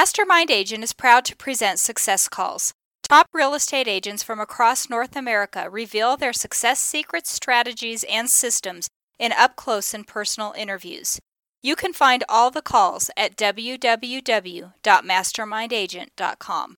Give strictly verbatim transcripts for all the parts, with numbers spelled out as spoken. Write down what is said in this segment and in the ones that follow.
Mastermind Agent is proud to present Success Calls. Top real estate agents from across North America reveal their success secrets, strategies, and systems in up-close and personal interviews. You can find all the calls at w w w dot mastermind agent dot com.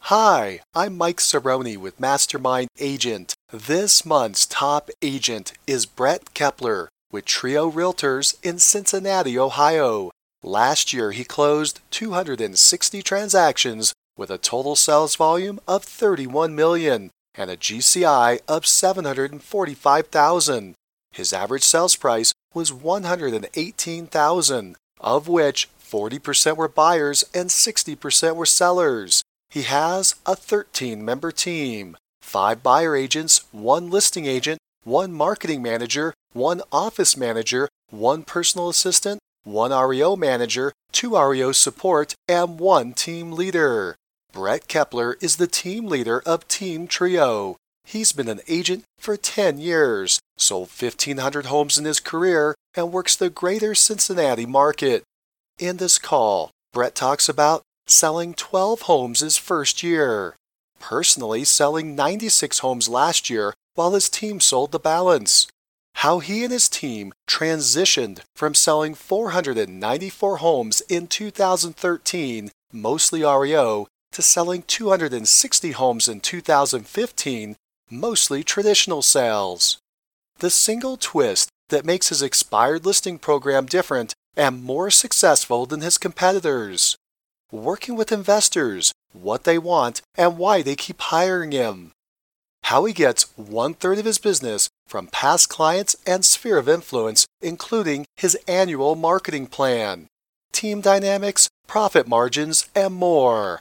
Hi, I'm Mike Cerrone with Mastermind Agent. This month's top agent is Brett Kepler with Trio Realtors in Cincinnati, Ohio. Last year, he closed two hundred sixty transactions with a total sales volume of thirty-one million dollars and a G C I of seven hundred forty-five thousand dollars. His average sales price was one hundred eighteen thousand dollars, of which forty percent were buyers and sixty percent were sellers. He has a thirteen-member team, five buyer agents, one listing agent, one marketing manager, one office manager, one personal assistant, one R E O manager, two R E O support, and one team leader. Brett Kepler is the team leader of Team Trio. He's been an agent for ten years, sold fifteen hundred homes in his career, and works the greater Cincinnati market. In this call, Brett talks about selling twelve homes his first year, personally selling ninety-six homes last year while his team sold the balance, how he and his team transitioned from selling four hundred ninety-four homes in two thousand thirteen, mostly R E O, to selling two hundred sixty homes in two thousand fifteen, mostly traditional sales. The single twist that makes his expired listing program different and more successful than his competitors. Working with investors, what they want, and why they keep hiring him. How he gets one-third of his business from past clients and sphere of influence, including his annual marketing plan, team dynamics, profit margins, and more.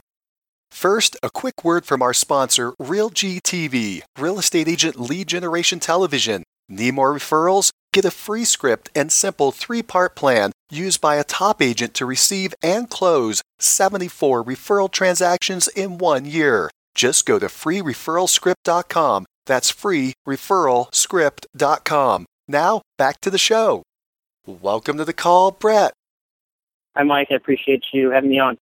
First, a quick word from our sponsor, RealGTV, Real Estate Agent Lead Generation Television. Need more referrals? Get a free script and simple three-part plan used by a top agent to receive and close seventy-four referral transactions in one year. Just go to free referral script dot com. That's free referral script dot com. Now, back to the show. Welcome to the call, Brett. Hi, Mike. I appreciate you having me on.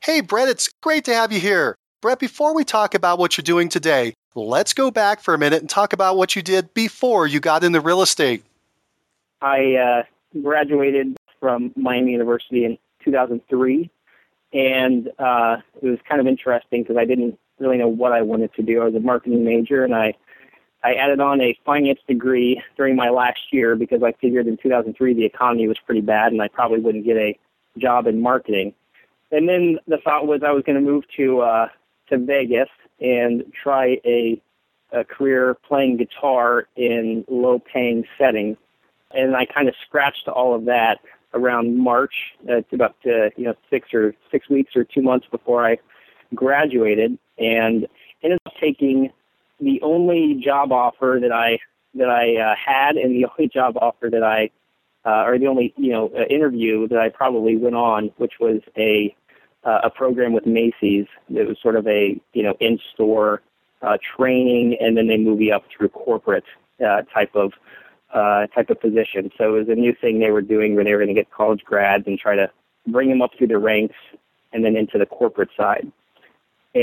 Hey, Brett, it's great to have you here. Brett, before we talk about what you're doing today, let's go back for a minute and talk about what you did before you got into real estate. I uh, graduated from Miami University in two thousand three, and uh, it was kind of interesting because I didn't really know what I wanted to do. I was a marketing major, and I, I added on a finance degree during my last year because I figured in two thousand three the economy was pretty bad, and I probably wouldn't get a job in marketing. And then the thought was I was going to move to uh, to Vegas and try a, a career playing guitar in low-paying settings. And I kind of scratched all of that around March. Uh, it's about uh, you know six or six weeks or two months before I graduated, and ended up taking the only job offer that I that I uh, had, and the only job offer that I uh, or the only you know uh, interview that I probably went on, which was a Uh, a program with Macy's that was sort of a, you know, in-store uh, training, and then they move you up through corporate uh, type of uh, type of position. So it was a new thing they were doing where they were going to get college grads and try to bring them up through the ranks and then into the corporate side.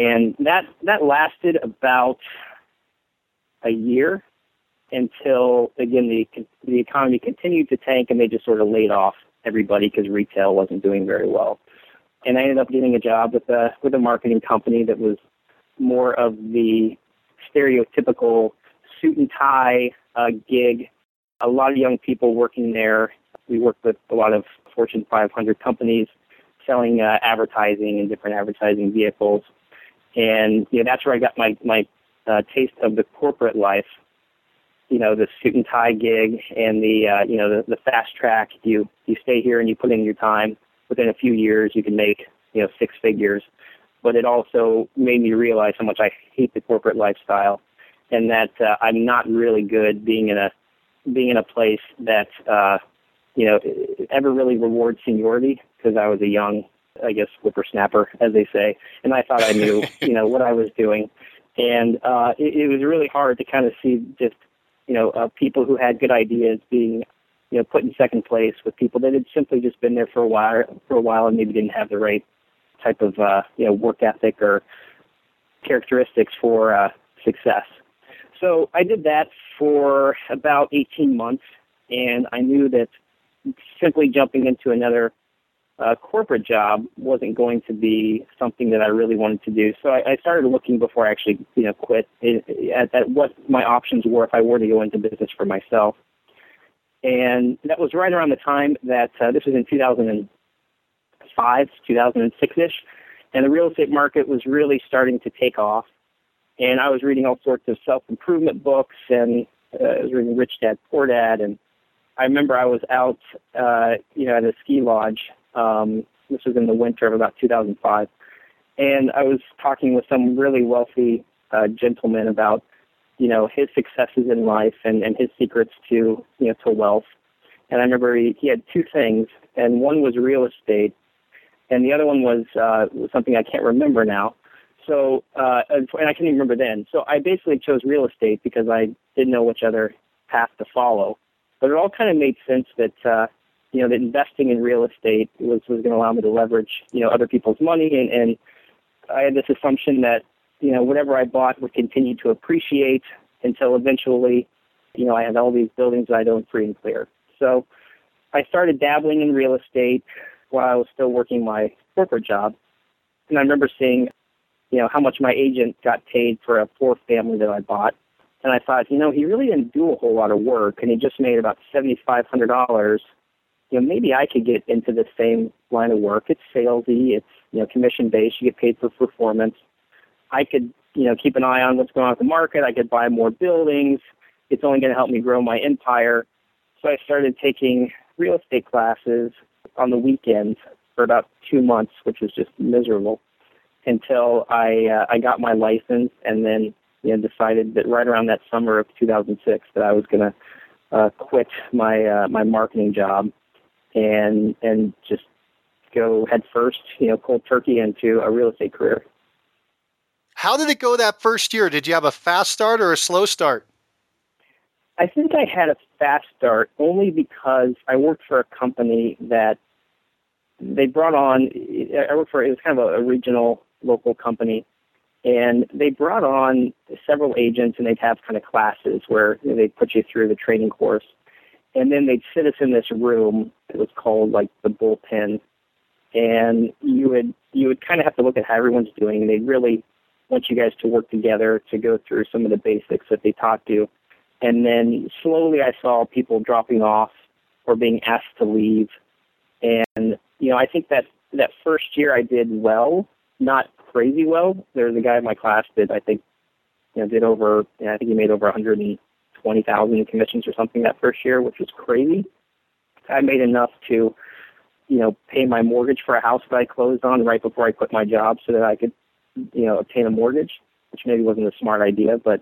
And that that lasted about a year until, again, the the economy continued to tank, and they just sort of laid off everybody because retail wasn't doing very well. And I ended up getting a job with a with a marketing company that was more of the stereotypical suit and tie uh, gig. A lot of young people working there. We worked with a lot of Fortune five hundred companies selling uh, advertising and different advertising vehicles. And you know, that's where I got my my uh, taste of the corporate life. You know, the suit and tie gig and the uh, you know the, the fast track. You you stay here and you put in your time. Within a few years, you can make, you know, six figures. But it also made me realize how much I hate the corporate lifestyle, and that uh, I'm not really good being in a being in a place that, uh, you know, ever really rewards seniority, because I was a young, I guess, whippersnapper, as they say, and I thought I knew, you know, what I was doing. And uh, it, it was really hard to kind of see just, you know, uh, people who had good ideas being you know, put in second place with people that had simply just been there for a while, for a while, and maybe didn't have the right type of uh, you know work ethic or characteristics for uh, success. So I did that for about eighteen months, and I knew that simply jumping into another uh, corporate job wasn't going to be something that I really wanted to do. So I, I started looking before I actually, you know, quit at, at what my options were if I were to go into business for myself. And that was right around the time that uh, this was in two thousand five, two thousand six-ish, and the real estate market was really starting to take off. And I was reading all sorts of self-improvement books, and uh, I was reading Rich Dad, Poor Dad. And I remember I was out, uh, you know, at a ski lodge. Um, this was in the winter of about two thousand five. And I was talking with some really wealthy uh, gentleman about, you know, his successes in life and, and his secrets to, you know, to wealth. And I remember he, he had two things, and one was real estate, and the other one was uh, something I can't remember now. So, uh, and I can't even remember then. So I basically chose real estate because I didn't know which other path to follow. But it all kind of made sense that, uh, you know, that investing in real estate was, was going to allow me to leverage, you know, other people's money. And, and I had this assumption that, you know, whatever I bought would continue to appreciate until eventually, you know, I had all these buildings that I own free and clear. So I started dabbling in real estate while I was still working my corporate job. And I remember seeing, you know, how much my agent got paid for a poor family that I bought. And I thought, you know, he really didn't do a whole lot of work, and he just made about seven thousand five hundred dollars. You know, maybe I could get into the same line of work. It's salesy. It's, you know, commission-based. You get paid for performance. I could, you know, keep an eye on what's going on with the market. I could buy more buildings. It's only going to help me grow my empire. So I started taking real estate classes on the weekends for about two months, which was just miserable, until I uh, I got my license, and then, you know, decided that right around that summer of two thousand six that I was going to uh, quit my uh, my marketing job and and just go head first, you know, cold turkey into a real estate career. How did it go that first year? Did you have a fast start or a slow start? I think I had a fast start only because I worked for a company that they brought on. I worked for, it was kind of a, a regional local company, and they brought on several agents, and they'd have kind of classes where they'd put you through the training course. And then they'd sit us in this room. It was called like the bullpen. And you would, you would kind of have to look at how everyone's doing. And they'd really want you guys to work together to go through some of the basics that they taught you. And then slowly I saw people dropping off or being asked to leave. And, you know, I think that that first year I did well, not crazy well. There was a guy in my class that I think, you know, did over, you know, I think he made over one hundred twenty thousand in commissions or something that first year, which was crazy. I made enough to, you know, pay my mortgage for a house that I closed on right before I quit my job so that I could, you know, obtain a mortgage, which maybe wasn't a smart idea, but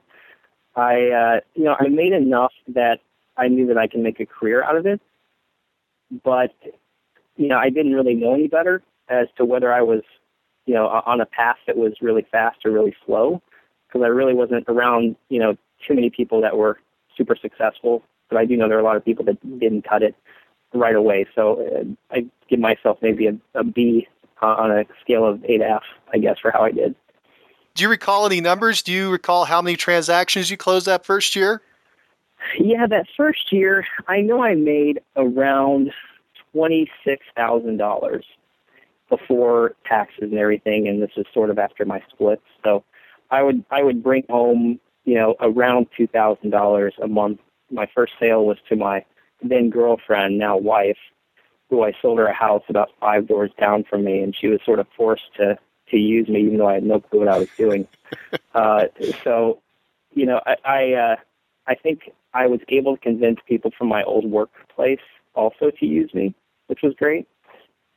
I, uh, you know, I made enough that I knew that I can make a career out of it. But, you know, I didn't really know any better as to whether I was, you know, on a path that was really fast or really slow, because I really wasn't around, you know, too many people that were super successful. But I do know there are a lot of people that didn't cut it right away. So uh, I give myself maybe a, a B uh, on a scale of A to F, I guess, for how I did. Do you recall any numbers? Do you recall how many transactions you closed that first year? Yeah, that first year, I know I made around twenty-six thousand dollars before taxes and everything, and this is sort of after my splits. So I would I would bring home, you know, around two thousand dollars a month. My first sale was to my then-girlfriend, now wife, who I sold her a house about five doors down from me, and she was sort of forced to, to use me, even though I had no clue what I was doing. uh, so, you know, I I, uh, I think I was able to convince people from my old workplace also to use me, which was great.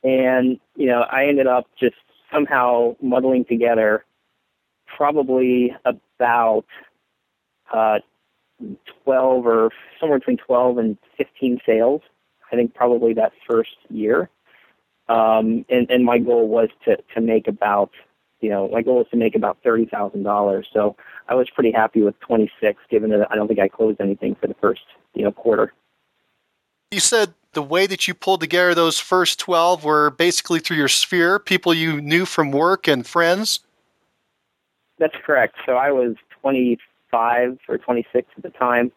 And, you know, I ended up just somehow muddling together probably about uh, twelve or somewhere between twelve and fifteen sales, I think probably that first year. Um, and, and my goal was to, to make about, you know, my goal was to make about thirty thousand dollars. So I was pretty happy with twenty-six, given that I don't think I closed anything for the first, you know, quarter. You said the way that you pulled together those first twelve were basically through your sphere, people you knew from work and friends? That's correct. So I was twenty-five or twenty-six at the time,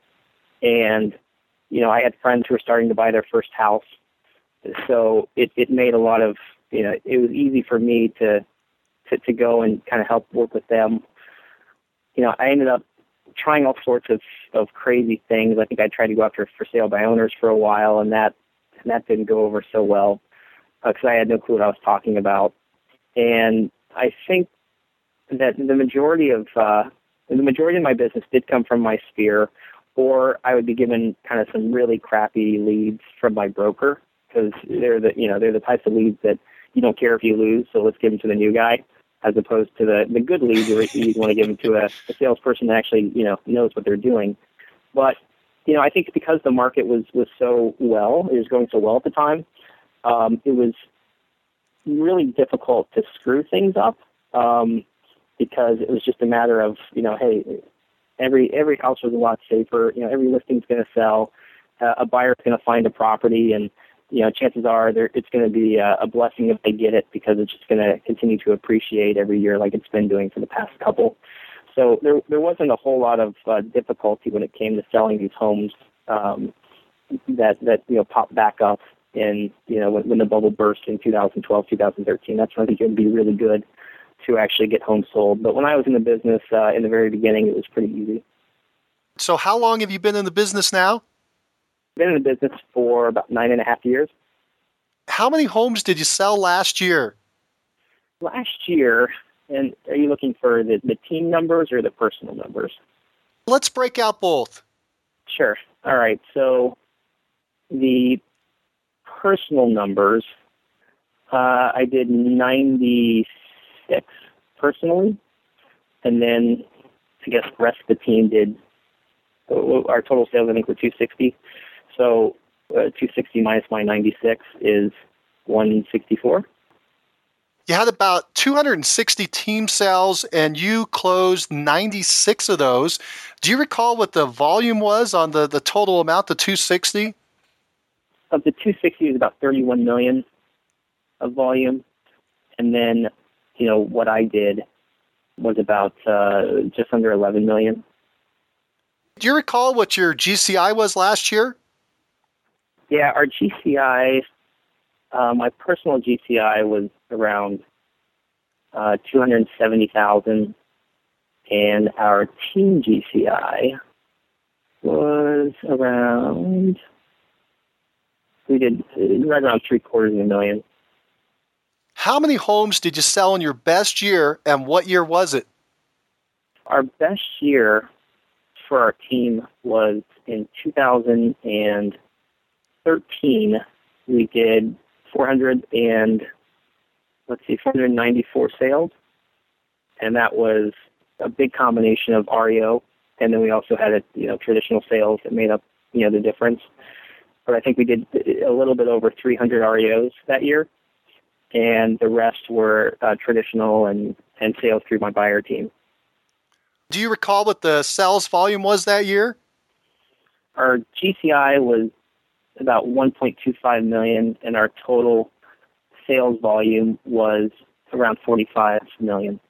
and you know, I had friends who were starting to buy their first house. So it, it made a lot of, you know, it was easy for me to, to, to go and kind of help work with them. You know, I ended up trying all sorts of, of crazy things. I think I tried to go after for sale by owners for a while, and that, and that didn't go over so well because uh, I had no clue what I was talking about. And I think that the majority of, uh, the majority of my business did come from my sphere, or I would be given kind of some really crappy leads from my broker, because they're the, you know, they're the types of leads that you don't care if you lose, so let's give them to the new guy, as opposed to the, the good leads where you want to give them to a, a salesperson that actually, you know, knows what they're doing. But, you know, I think because the market was, was so well, it was going so well at the time, um, it was really difficult to screw things up, um, because it was just a matter of, you know, hey, every every house was a lot safer. You know, every listing's going to sell. Uh, a buyer's going to find a property, and you know, chances are it's going to be a, a blessing if they get it, because it's just going to continue to appreciate every year like it's been doing for the past couple. So there there wasn't a whole lot of uh, difficulty when it came to selling these homes um, that that you know popped back up, and you know when, when the bubble burst in two thousand twelve, two thousand thirteen. That's when I think it would be really good to actually get homes sold. But when I was in the business uh, in the very beginning, it was pretty easy. So how long have you been in the business now? I've been in the business for about nine and a half years. How many homes did you sell last year? Last year, and are you looking for the, the team numbers or the personal numbers? Let's break out both. Sure. All right. So the personal numbers, uh, I did ninety-six personally, and then I guess the rest of the team did. Our total sales, I think, were two sixty. So uh, two sixty minus my ninety-six is one sixty-four. You had about two hundred sixty team sales, and you closed ninety-six of those. Do you recall what the volume was on the, the total amount, the two sixty? Of the two sixty, it was about thirty-one million dollars of volume, and then you know, what I did was about uh, just under eleven million dollars. Do you recall what your G C I was last year? Yeah, our G C I, uh, my personal G C I was around uh, two hundred seventy thousand dollars, and our team G C I was around, we did right around three quarters of a million. How many homes did you sell in your best year, and what year was it? Our best year for our team was in two thousand thirteen. We did four hundred and let's see, four hundred ninety-four sales, and that was a big combination of R E O, and then we also had a, you know, traditional sales that made up, you know, the difference. But I think we did a little bit over three hundred R E Os that year, and the rest were uh, traditional and, and sales through my buyer team. Do you recall what the sales volume was that year? Our G C I was about one point two five million dollars, and our total sales volume was around forty-five million dollars.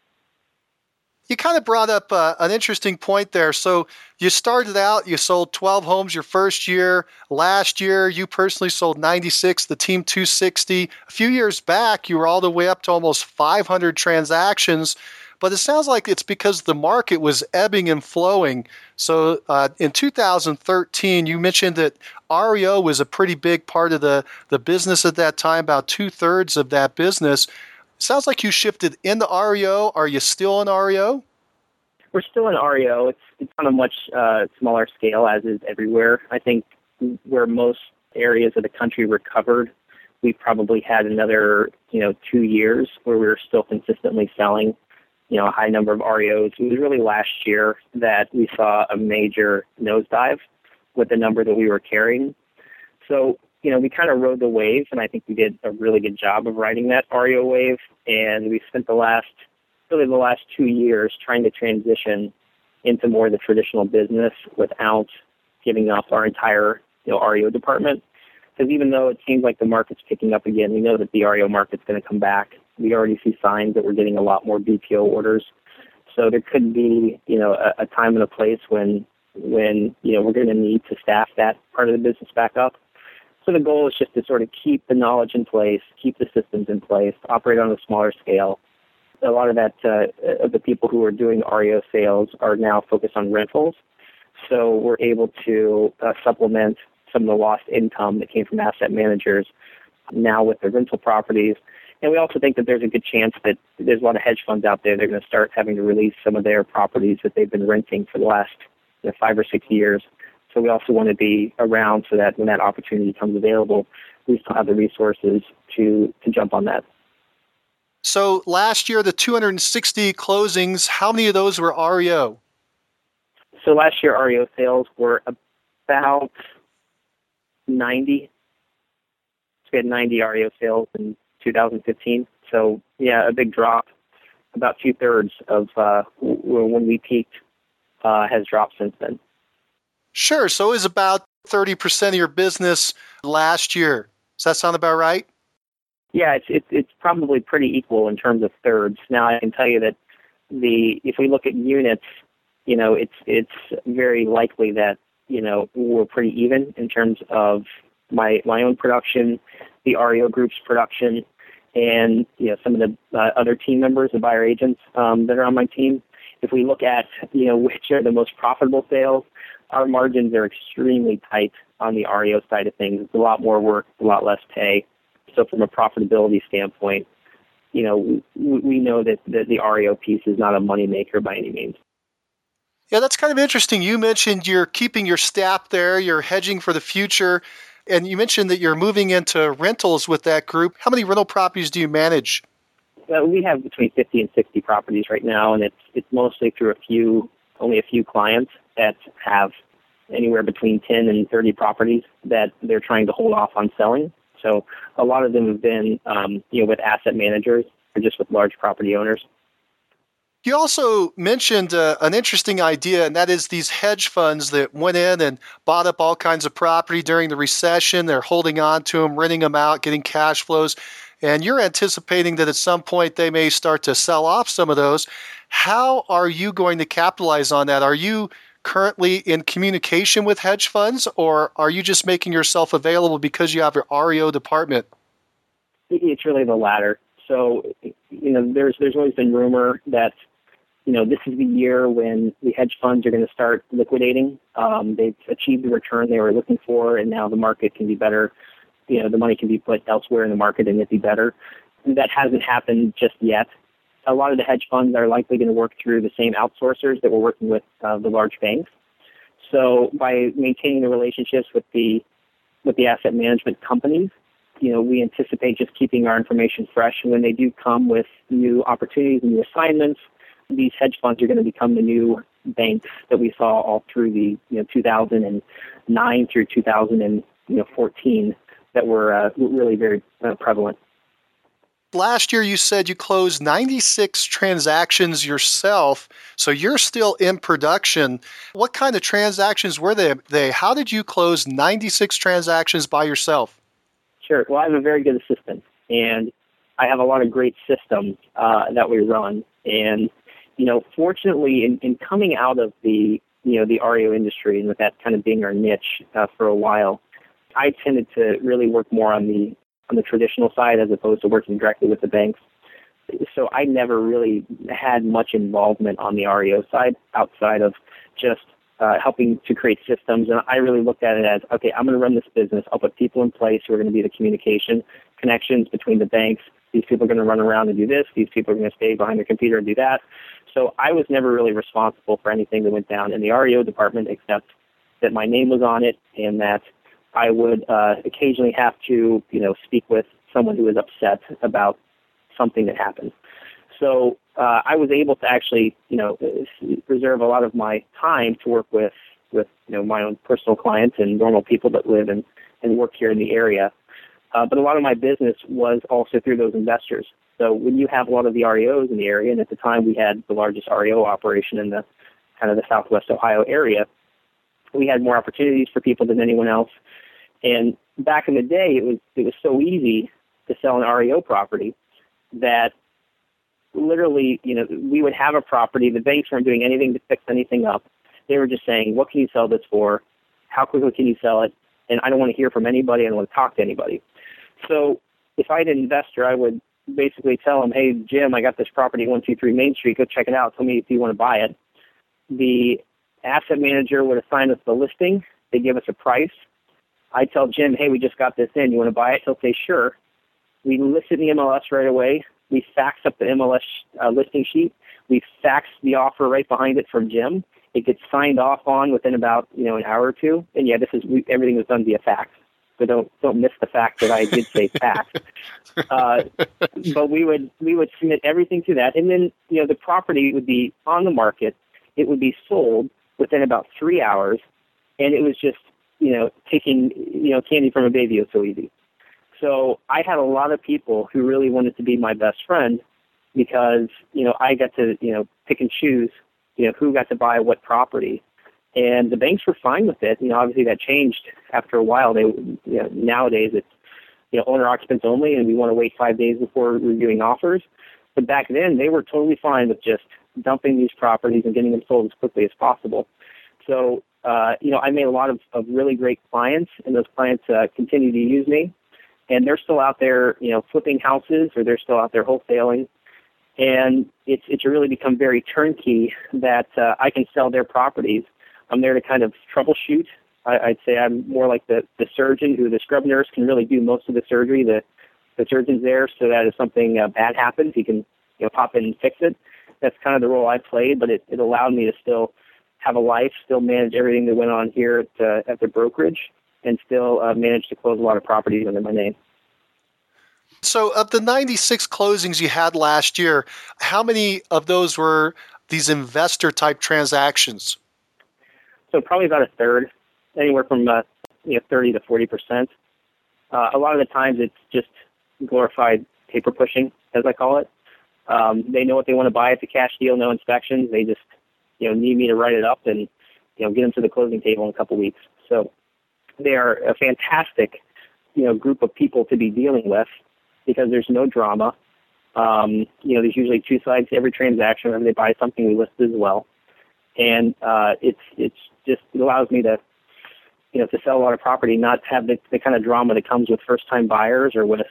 You kind of brought up uh, an interesting point there. So you started out, you sold twelve homes your first year. Last year, you personally sold ninety-six, the team two sixty. A few years back, you were all the way up to almost five hundred transactions. But it sounds like it's because the market was ebbing and flowing. So uh, in two thousand thirteen, you mentioned that R E O was a pretty big part of the, the business at that time, about two-thirds of that business. Sounds like you shifted into R E O. Are you still in R E O? We're still in R E O. It's, it's on a much uh, smaller scale, as is everywhere. I think where most areas of the country recovered, we probably had another, you know, two years where we were still consistently selling, you know, a high number of R E Os. It was really last year that we saw a major nosedive with the number that we were carrying. So, you know, we kind of rode the wave, and I think we did a really good job of riding that R E O wave. And we spent the last, really the last two years trying to transition into more of the traditional business without giving up our entire, you know, R E O department. Because even though it seems like the market's picking up again, we know that the R E O market's going to come back. We already see signs that we're getting a lot more B P O orders. So there could be, you know, a, a time and a place when, when you know, we're going to need to staff that part of the business back up. So the goal is just to sort of keep the knowledge in place, keep the systems in place, operate on a smaller scale. A lot of that, uh, of the people who are doing R E O sales are now focused on rentals. So we're able to uh, supplement some of the lost income that came from asset managers now with the rental properties. And we also think that there's a good chance that there's a lot of hedge funds out there that are going to start having to release some of their properties that they've been renting for the last you know, five or six years. So we also want to be around so that when that opportunity comes available, we still have the resources to, to jump on that. So last year, the two hundred sixty closings, how many of those were R E O? So last year, R E O sales were about ninety. So we had ninety R E O sales in two thousand fifteen. So, yeah, a big drop. About two-thirds of uh, when we peaked uh, has dropped since then. Sure. So it was about thirty percent of your business last year. Does that sound about right? Yeah, it's, it's it's probably pretty equal in terms of thirds. Now, I can tell you that the if we look at units, you know, it's it's very likely that, you know, we're pretty even in terms of my my own production, the R E O group's production, and, you know, some of the uh, other team members, the buyer agents um, that are on my team. If we look at, you know, which are the most profitable sales, our margins are extremely tight on the R E O side of things. It's a lot more work, a lot less pay. So from a profitability standpoint, you know, we, we know that, that the R E O piece is not a moneymaker by any means. Yeah, that's kind of interesting. You mentioned you're keeping your staff there, you're hedging for the future, and you mentioned that you're moving into rentals with that group. How many rental properties do you manage? Well, we have between fifty and sixty properties right now, and it's it's mostly through a few, only a few clients that have anywhere between ten and thirty properties that they're trying to hold off on selling. So a lot of them have been, um, you know, with asset managers or just with large property owners. You also mentioned uh, an interesting idea, and that is these hedge funds that went in and bought up all kinds of property during the recession. They're holding on to them, renting them out, getting cash flows. And you're anticipating that at some point they may start to sell off some of those. How are you going to capitalize on that? Are you currently in communication with hedge funds, or are you just making yourself available because you have your R E O department? It's really the latter. So, you know, there's there's always been rumor that, you know, this is the year when the hedge funds are going to start liquidating. Um, they've achieved the return they were looking for, and now the market can be better. You know, the money can be put elsewhere in the market and it'd be better. And that hasn't happened just yet. A lot of the hedge funds are likely going to work through the same outsourcers that we're working with uh, the large banks. So by maintaining the relationships with the with the asset management companies, you know, we anticipate just keeping our information fresh. And when they do come with new opportunities and new assignments, these hedge funds are going to become the new banks that we saw all through the, you know, two thousand nine through two thousand fourteen that were uh, really very uh, prevalent. Last year, you said you closed ninety-six transactions yourself, so you're still in production. What kind of transactions were they? How did you close ninety-six transactions by yourself? Sure. Well, I have a very good assistant, and I have a lot of great systems uh, that we run. And, you know, fortunately, in, in coming out of the, you know, the R E O industry and with that kind of being our niche uh, for a while, I tended to really work more on the on the traditional side as opposed to working directly with the banks. So I never really had much involvement on the R E O side outside of just uh, helping to create systems. And I really looked at it as, okay, I'm going to run this business. I'll put people in place who are going to be the communication connections between the banks. These people are going to run around and do this. These people are going to stay behind their computer and do that. So I was never really responsible for anything that went down in the R E O department except that my name was on it and that I would uh, occasionally have to, you know, speak with someone who was upset about something that happened. So uh, I was able to actually, you know, reserve a lot of my time to work with, with you know, my own personal clients and normal people that live and, and work here in the area. Uh, but a lot of my business was also through those investors. So when you have a lot of the R E Os in the area, and at the time we had the largest R E O operation in the kind of the Southwest Ohio area, we had more opportunities for people than anyone else. And back in the day, it was it was so easy to sell an R E O property that literally, you know, we would have a property. The banks weren't doing anything to fix anything up. They were just saying, what can you sell this for? How quickly can you sell it? And I don't want to hear from anybody. I don't want to talk to anybody. So if I had an investor, I would basically tell him, hey, Jim, I got this property, one two three Main Street. Go check it out. Tell me if you want to buy it. The asset manager would assign us the listing. They give us a price. I tell Jim, hey, we just got this in. You want to buy it? He'll say, sure. We listed the M L S right away. We fax up the M L S uh, listing sheet. We fax the offer right behind it from Jim. It gets signed off on within about, you know, an hour or two. And yeah, this is we, everything was done via fax. So don't don't miss the fact that I did say fax. Uh, but we would we would submit everything to that, and then, you know, the property would be on the market. It would be sold within about three hours, and it was just, you know, taking, you know, candy from a baby. It was so easy. So I had a lot of people who really wanted to be my best friend because, you know, I got to, you know, pick and choose, you know, who got to buy what property. And the banks were fine with it. You know, obviously that changed after a while. They, you know, nowadays it's, you know, owner occupants only, and we want to wait five days before reviewing offers. But back then they were totally fine with just dumping these properties and getting them sold as quickly as possible. So, uh, you know, I made a lot of, of really great clients, and those clients uh, continue to use me. And they're still out there, you know, flipping houses, or they're still out there wholesaling. And it's it's really become very turnkey that uh, I can sell their properties. I'm there to kind of troubleshoot. I, I'd say I'm more like the, the surgeon who the scrub nurse can really do most of the surgery. The, the surgeon's there so that if something uh, bad happens, he can, you know, pop in and fix it. That's kind of the role I played, but it, it allowed me to still have a life, still manage everything that went on here at, uh, at the brokerage, and still uh, manage to close a lot of properties under my name. So of the ninety-six closings you had last year, how many of those were these investor-type transactions? So probably about a third, anywhere from uh, you know, thirty to forty percent. Uh, a lot of the times it's just glorified paper pushing, as I call it. Um, they know what they want to buy. It's a cash deal, no inspections. They just, you know, need me to write it up and, you know, get them to the closing table in a couple weeks. So they are a fantastic, you know, group of people to be dealing with because there's no drama. Um, you know, there's usually two sides to every transaction. Whenever they buy something, we list as well. And uh, it's it's just it allows me to, you know, to sell a lot of property, not have the, the kind of drama that comes with first-time buyers or with,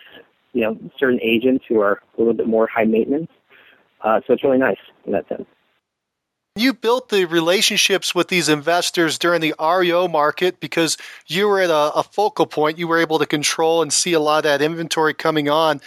you know, certain agents who are a little bit more high maintenance. Uh, so it's really nice in that sense. You built the relationships with these investors during the R E O market because you were at a, a focal point. You were able to control and see a lot of that inventory coming on.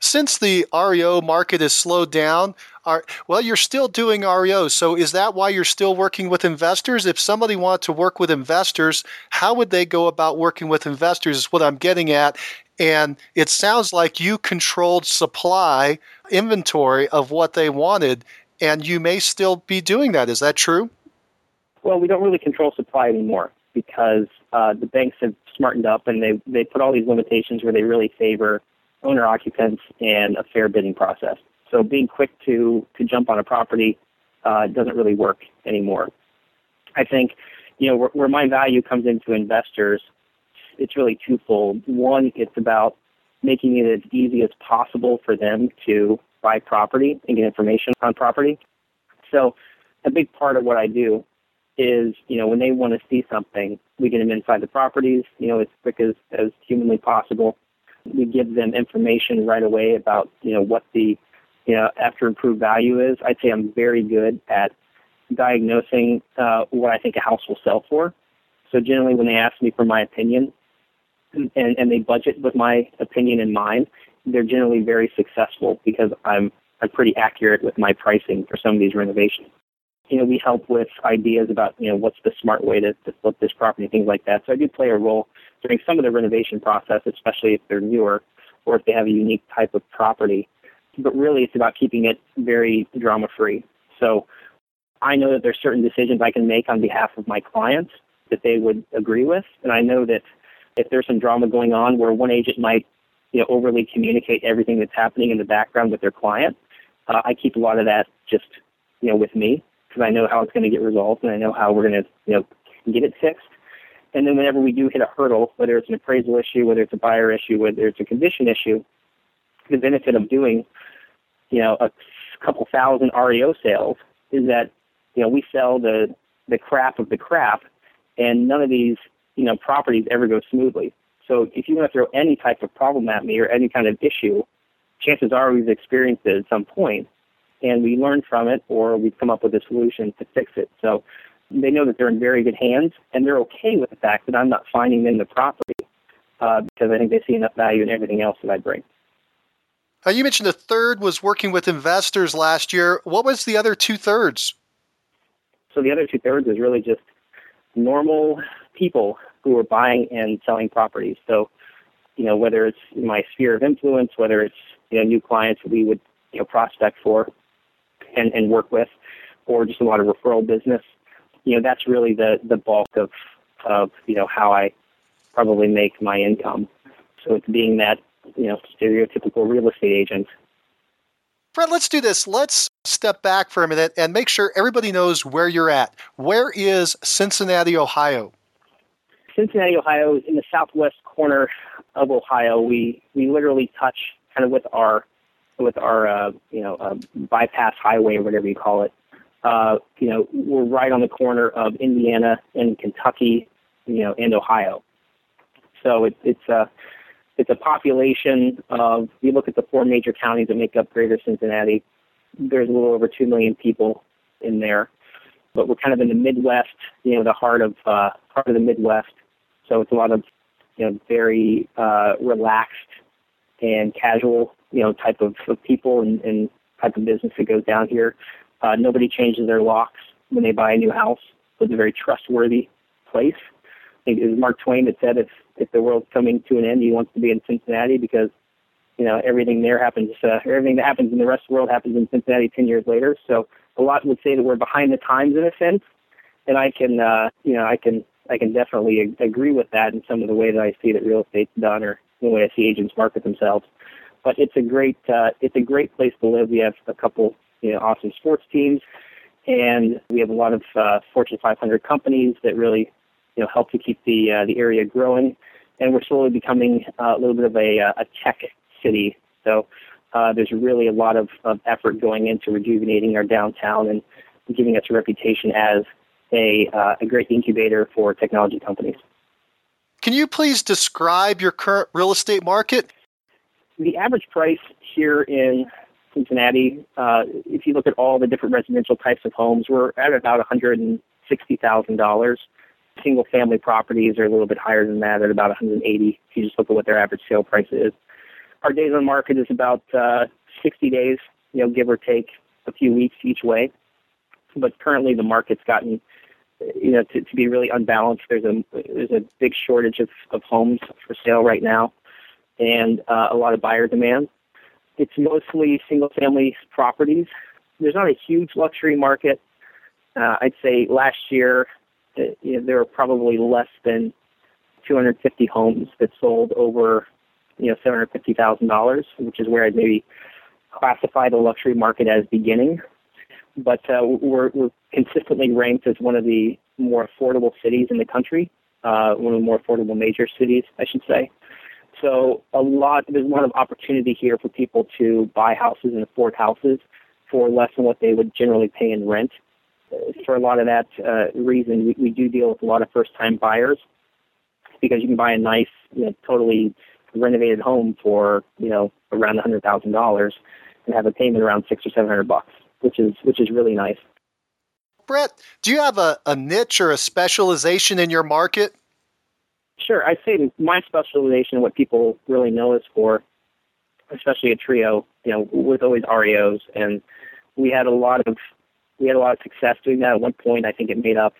Since the R E O market has slowed down, are, well, you're still doing R E O. So is that why you're still working with investors? If somebody wanted to work with investors, how would they go about working with investors is what I'm getting at. And it sounds like you controlled supply, inventory of what they wanted. And you may still be doing that. Is that true? Well, we don't really control supply anymore because uh, the banks have smartened up and they they put all these limitations where they really favor owner-occupants and a fair bidding process. So being quick to, to jump on a property uh, doesn't really work anymore. I think, you know, where, where my value comes into investors, it's really twofold. One, it's about making it as easy as possible for them to buy property and get information on property. So a big part of what I do is, you know, when they want to see something, we get them inside the properties, you know, as quick as, as humanly possible. We give them information right away about, you know, what the, you know, after improved value is. I'd say I'm very good at diagnosing uh, what I think a house will sell for. So generally when they ask me for my opinion and, and they budget with my opinion in mind, they're generally very successful because I'm I'm pretty accurate with my pricing for some of these renovations. You know, we help with ideas about, you know, what's the smart way to, to flip this property, things like that. So I do play a role during some of the renovation process, especially if they're newer or if they have a unique type of property. But really it's about keeping it very drama-free. So I know that there's certain decisions I can make on behalf of my clients that they would agree with. And I know that if there's some drama going on where one agent might, you know, overly communicate everything that's happening in the background with their client. Uh, I keep a lot of that just, you know, with me because I know how it's going to get resolved and I know how we're going to, you know, get it fixed. And then whenever we do hit a hurdle, whether it's an appraisal issue, whether it's a buyer issue, whether it's a condition issue, the benefit of doing, you know, a couple thousand R E O sales is that, you know, we sell the, the crap of the crap, and none of these, you know, properties ever go smoothly. So if you want to throw any type of problem at me or any kind of issue, chances are we've experienced it at some point, and we learn from it or we come up with a solution to fix it. So they know that they're in very good hands, and they're okay with the fact that I'm not finding them the property uh, because I think they see enough value in everything else that I bring. Uh, you mentioned a third was working with investors last year. What was the other two-thirds? So the other two-thirds is really just normal people who are buying and selling properties. So, you know, whether it's my sphere of influence, whether it's, you know, new clients we would, you know, prospect for and, and work with, or just a lot of referral business, you know, that's really the, the bulk of, of, you know, how I probably make my income. So it's being that, you know, stereotypical real estate agent. Brett, let's do this. Let's step back for a minute and make sure everybody knows where you're at. Where is Cincinnati, Ohio? Cincinnati, Ohio is in the southwest corner of Ohio. We we literally touch kind of with our with our uh, you know uh, bypass highway or whatever you call it. Uh, you know, we're right on the corner of Indiana and Kentucky, you know, and Ohio. So it, it's a uh, It's a population of, you look at the four major counties that make up greater Cincinnati, there's a little over two million people in there. But we're kind of in the Midwest, you know, the heart of uh, part of the Midwest. So it's a lot of, you know, very uh, relaxed and casual, you know, type of, of people and, and type of business that goes down here. Uh, nobody changes their locks when they buy a new house. So it's a very trustworthy place. I think it was Mark Twain that said, if, if the world's coming to an end, he wants to be in Cincinnati because, you know, everything there happens, uh, everything that happens in the rest of the world happens in Cincinnati ten years later. So a lot would say that we're behind the times in a sense. And I can, uh, you know, I can, I can definitely ag- agree with that in some of the way that I see that real estate's done or the way I see agents market themselves. But it's a great, uh, it's a great place to live. We have a couple, you know, awesome sports teams, and we have a lot of uh, Fortune five hundred companies that really, you know, help to keep the uh, the area growing, and we're slowly becoming uh, a little bit of a, a tech city. So uh, there's really a lot of, of effort going into rejuvenating our downtown and giving us a reputation as a uh, a great incubator for technology companies. Can you please describe your current real estate market? The average price here in Cincinnati, uh, if you look at all the different residential types of homes, we're at about one hundred sixty thousand dollars. Single-family properties are a little bit higher than that at about one hundred eighty dollars if you just look at what their average sale price is. Our days on market is about uh, sixty days, you know, give or take a few weeks each way. But currently the market's gotten, you know, to, to be really unbalanced. There's a there's a big shortage of, of homes for sale right now and uh, a lot of buyer demand. It's mostly single-family properties. There's not a huge luxury market. Uh, I'd say last year, you know, there were probably less than two hundred fifty homes that sold over, you know, seven hundred fifty thousand dollars, which is where I'd maybe classify the luxury market as beginning. But uh, we're, we're consistently ranked as one of the more affordable cities in the country, uh, one of the more affordable major cities, I should say. So a lot, there's a lot of opportunity here for people to buy houses and afford houses for less than what they would generally pay in rent. For a lot of that uh, reason, we, we do deal with a lot of first-time buyers because you can buy a nice, you know, totally renovated home for, you know, around one hundred thousand dollars and have a payment around six or seven hundred bucks, which is which is really nice. Brett, do you have a, a niche or a specialization in your market? Sure, I'd say my specialization, what people really know us for, especially at Trio, you know, was always R E Os, and we had a lot of. We had a lot of success doing that. At one point, I think it made up,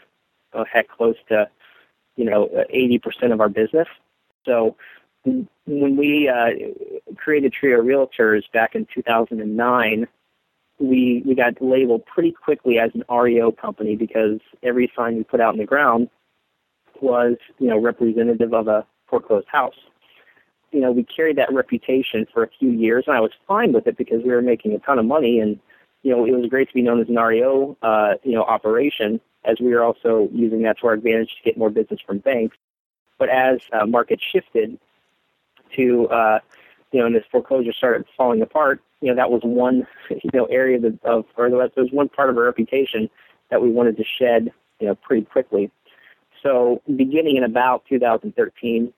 oh, heck, close to, you know, eighty percent of our business. So when we uh, created Trio Realtors back in two thousand nine, we we got labeled pretty quickly as an R E O company because every sign we put out in the ground was, you know, representative of a foreclosed house. You know, we carried that reputation for a few years, and I was fine with it because we were making a ton of money, and you know, it was great to be known as an R E O, uh, you know, operation, as we were also using that to our advantage to get more business from banks. But as uh, markets shifted to, uh, you know, and this foreclosure started falling apart, you know, that was one, you know, area of, or that was one part of our reputation that we wanted to shed, you know, pretty quickly. So beginning in about two thousand thirteen,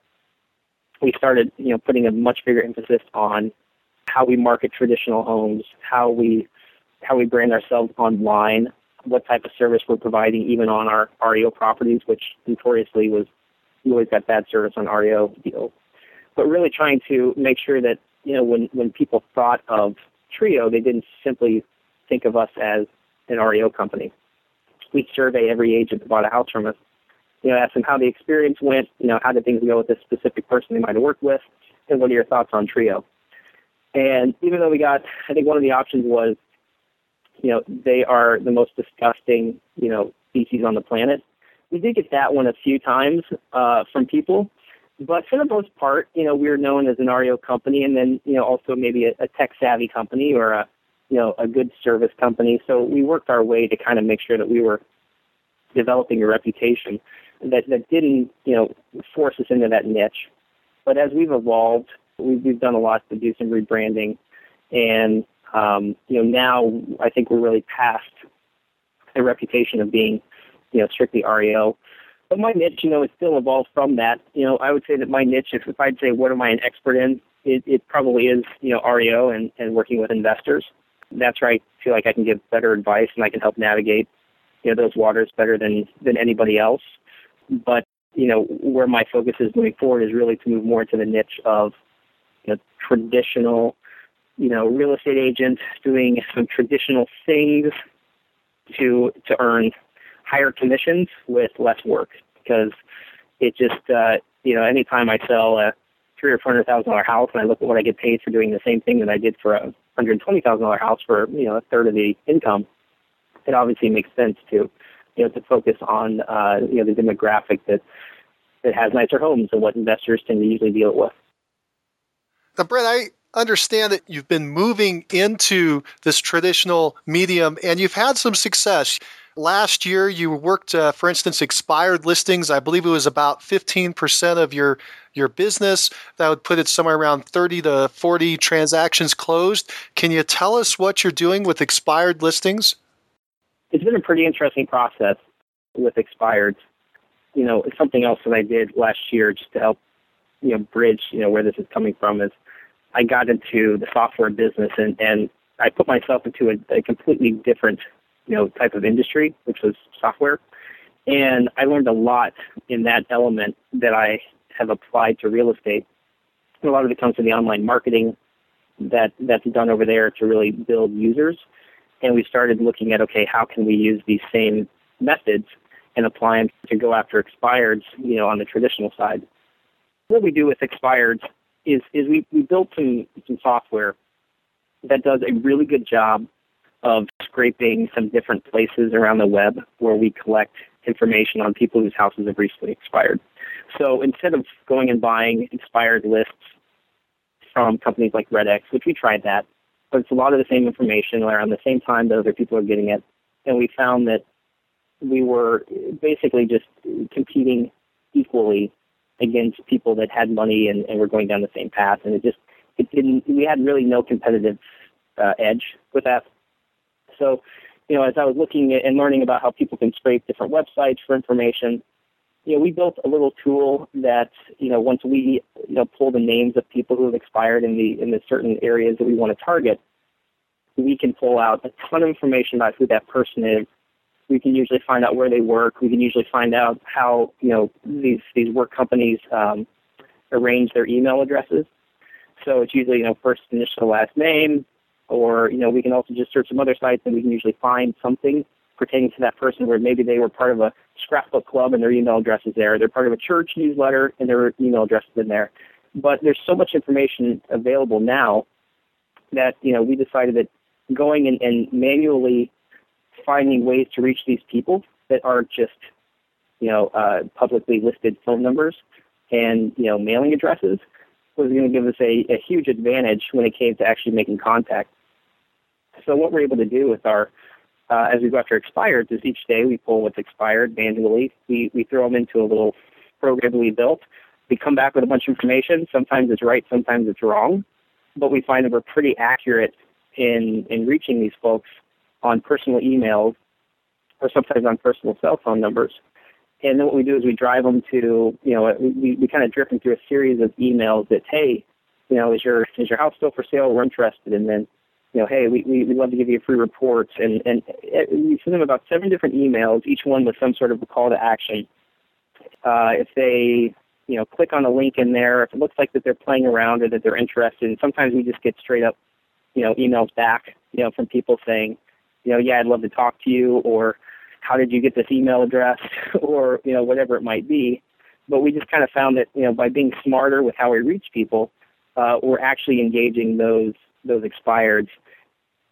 we started, you know, putting a much bigger emphasis on how we market traditional homes, how we how we brand ourselves online, what type of service we're providing even on our R E O properties, which notoriously was, we always got bad service on R E O deals. But really trying to make sure that, you know, when, when people thought of Trio, they didn't simply think of us as an R E O company. We'd survey every agent that bought a house from us, you know, ask them how the experience went, you know, how did things go with this specific person they might have worked with, and what are your thoughts on Trio? And even though we got, I think one of the options was, you know, they are the most disgusting, you know, species on the planet. We did get that one a few times uh, from people, but for the most part, you know, we were known as an R E O company, and then, you know, also maybe a, a tech-savvy company or a, you know, a good service company. So we worked our way to kind of make sure that we were developing a reputation that, that didn't, you know, force us into that niche. But as we've evolved, we've, we've done a lot to do some rebranding, and um, you know, now I think we're really past the reputation of being, you know, strictly R E O. But my niche, you know, it still evolved from that. You know, I would say that my niche, if, if I'd say what am I an expert in, it, it probably is, you know, R E O and, and working with investors. That's where I feel like I can give better advice and I can help navigate, you know, those waters better than, than anybody else. But, you know, where my focus is moving forward is really to move more into the niche of, you know, traditional, you know, real estate agents doing some traditional things to to earn higher commissions with less work, because it just, uh, you know, anytime I sell a three or four hundred thousand dollar house and I look at what I get paid for doing the same thing that I did for a hundred and twenty thousand dollar house for, you know, a third of the income, it obviously makes sense to, you know, to focus on, uh, you know, the demographic that that has nicer homes and what investors tend to usually deal with. Now, Brett, I understand that you've been moving into this traditional medium and you've had some success. Last year, you worked, uh, for instance, expired listings. I believe it was about fifteen percent of your, your business. That would put it somewhere around thirty to forty transactions closed. Can you tell us what you're doing with expired listings? It's been a pretty interesting process with expireds. You know, something else that I did last year just to help, you know, bridge, you know, where this is coming from is I got into the software business and, and I put myself into a, a completely different, you know, type of industry, which was software. And I learned a lot in that element that I have applied to real estate. And a lot of it comes from the online marketing that that's done over there to really build users. And we started looking at, okay, how can we use these same methods and apply them to go after expireds, you know, on the traditional side. What we do with expireds is, is we, we built some, some software that does a really good job of scraping some different places around the web where we collect information on people whose houses have recently expired. So instead of going and buying expired lists from companies like Red X, which we tried that, but it's a lot of the same information around the same time that other people are getting it. And we found that we were basically just competing equally against people that had money and, and were going down the same path. And it just, it didn't, we had really no competitive uh, edge with that. So, you know, as I was looking at and learning about how people can scrape different websites for information, you know, we built a little tool that, you know, once we, you know, pull the names of people who have expired in the in the certain areas that we want to target, we can pull out a ton of information about who that person is. We can usually find out where they work. We can usually find out how, you know, these, these work companies um, arrange their email addresses. So it's usually, you know, first initial, last name, or, you know, we can also just search some other sites and we can usually find something pertaining to that person where maybe they were part of a scrapbook club and their email address is there. They're part of a church newsletter and their email address is in there. But there's so much information available now that, you know, we decided that going and, and manually finding ways to reach these people that aren't just, you know, uh, publicly listed phone numbers and, you know, mailing addresses was going to give us a, a huge advantage when it came to actually making contact. So what we're able to do with our uh, as we go after expireds is each day we pull what's expired manually. We, we throw them into a little program we built. We come back with a bunch of information. Sometimes it's right, sometimes it's wrong. But we find that we're pretty accurate in, in reaching these folks on personal emails or sometimes on personal cell phone numbers. And then what we do is we drive them to, you know, we, we kind of drip them through a series of emails that, hey, you know, is your is your house still for sale? We're interested. And then, you know, hey, we, we, we'd love to give you a free report. And, and we send them about seven different emails, each one with some sort of a call to action. Uh, if they, you know, click on a link in there, if it looks like that they're playing around or that they're interested, and sometimes we just get straight up, you know, emails back, you know, from people saying, you know, yeah, I'd love to talk to you, or how did you get this email address, or, you know, whatever it might be. But we just kind of found that, you know, by being smarter with how we reach people, uh, we're actually engaging those those expireds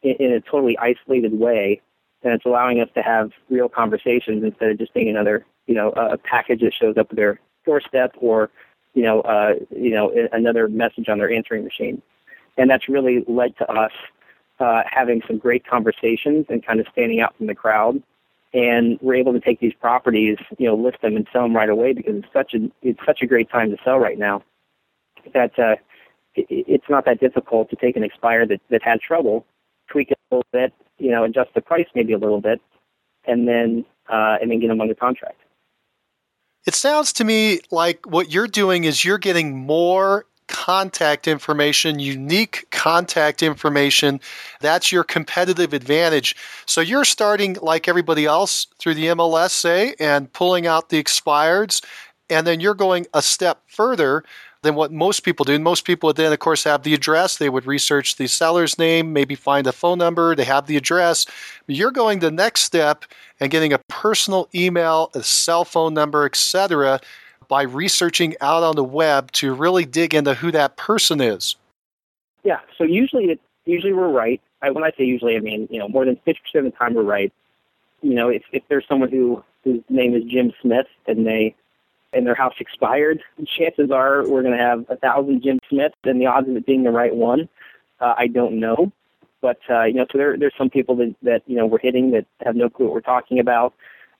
in, in a totally isolated way, and it's allowing us to have real conversations instead of just being another, you know, a package that shows up at their doorstep, or, you know, uh, you know, another message on their answering machine. And that's really led to us uh, having some great conversations and kind of standing out from the crowd. And we're able to take these properties, you know, list them and sell them right away, because it's such a it's such a great time to sell right now that uh, it, it's not that difficult to take an expire that, that had trouble, tweak it a little bit, you know, adjust the price maybe a little bit, and then uh, and then get them under contract. It sounds to me like what you're doing is you're getting more contact information, unique contact information. That's your competitive advantage. So you're starting like everybody else through the M L S, say, and pulling out the expireds, and then you're going a step further than what most people do. And most people would then, of course, have the address. They would research the seller's name, maybe find a phone number. They have the address. You're going the next step and getting a personal email, a cell phone number, et cetera, by researching out on the web to really dig into who that person is. Yeah, so usually it, usually we're right. I, when I say usually, I mean, you know, more than fifty percent of the time we're right. You know, if, if there's someone who whose name is Jim Smith and they and their house expired, chances are we're going to have a thousand Jim Smiths, and the odds of it being the right one, uh, I don't know. But, uh, you know, so there there's some people that, that, you know, we're hitting that have no clue what we're talking about.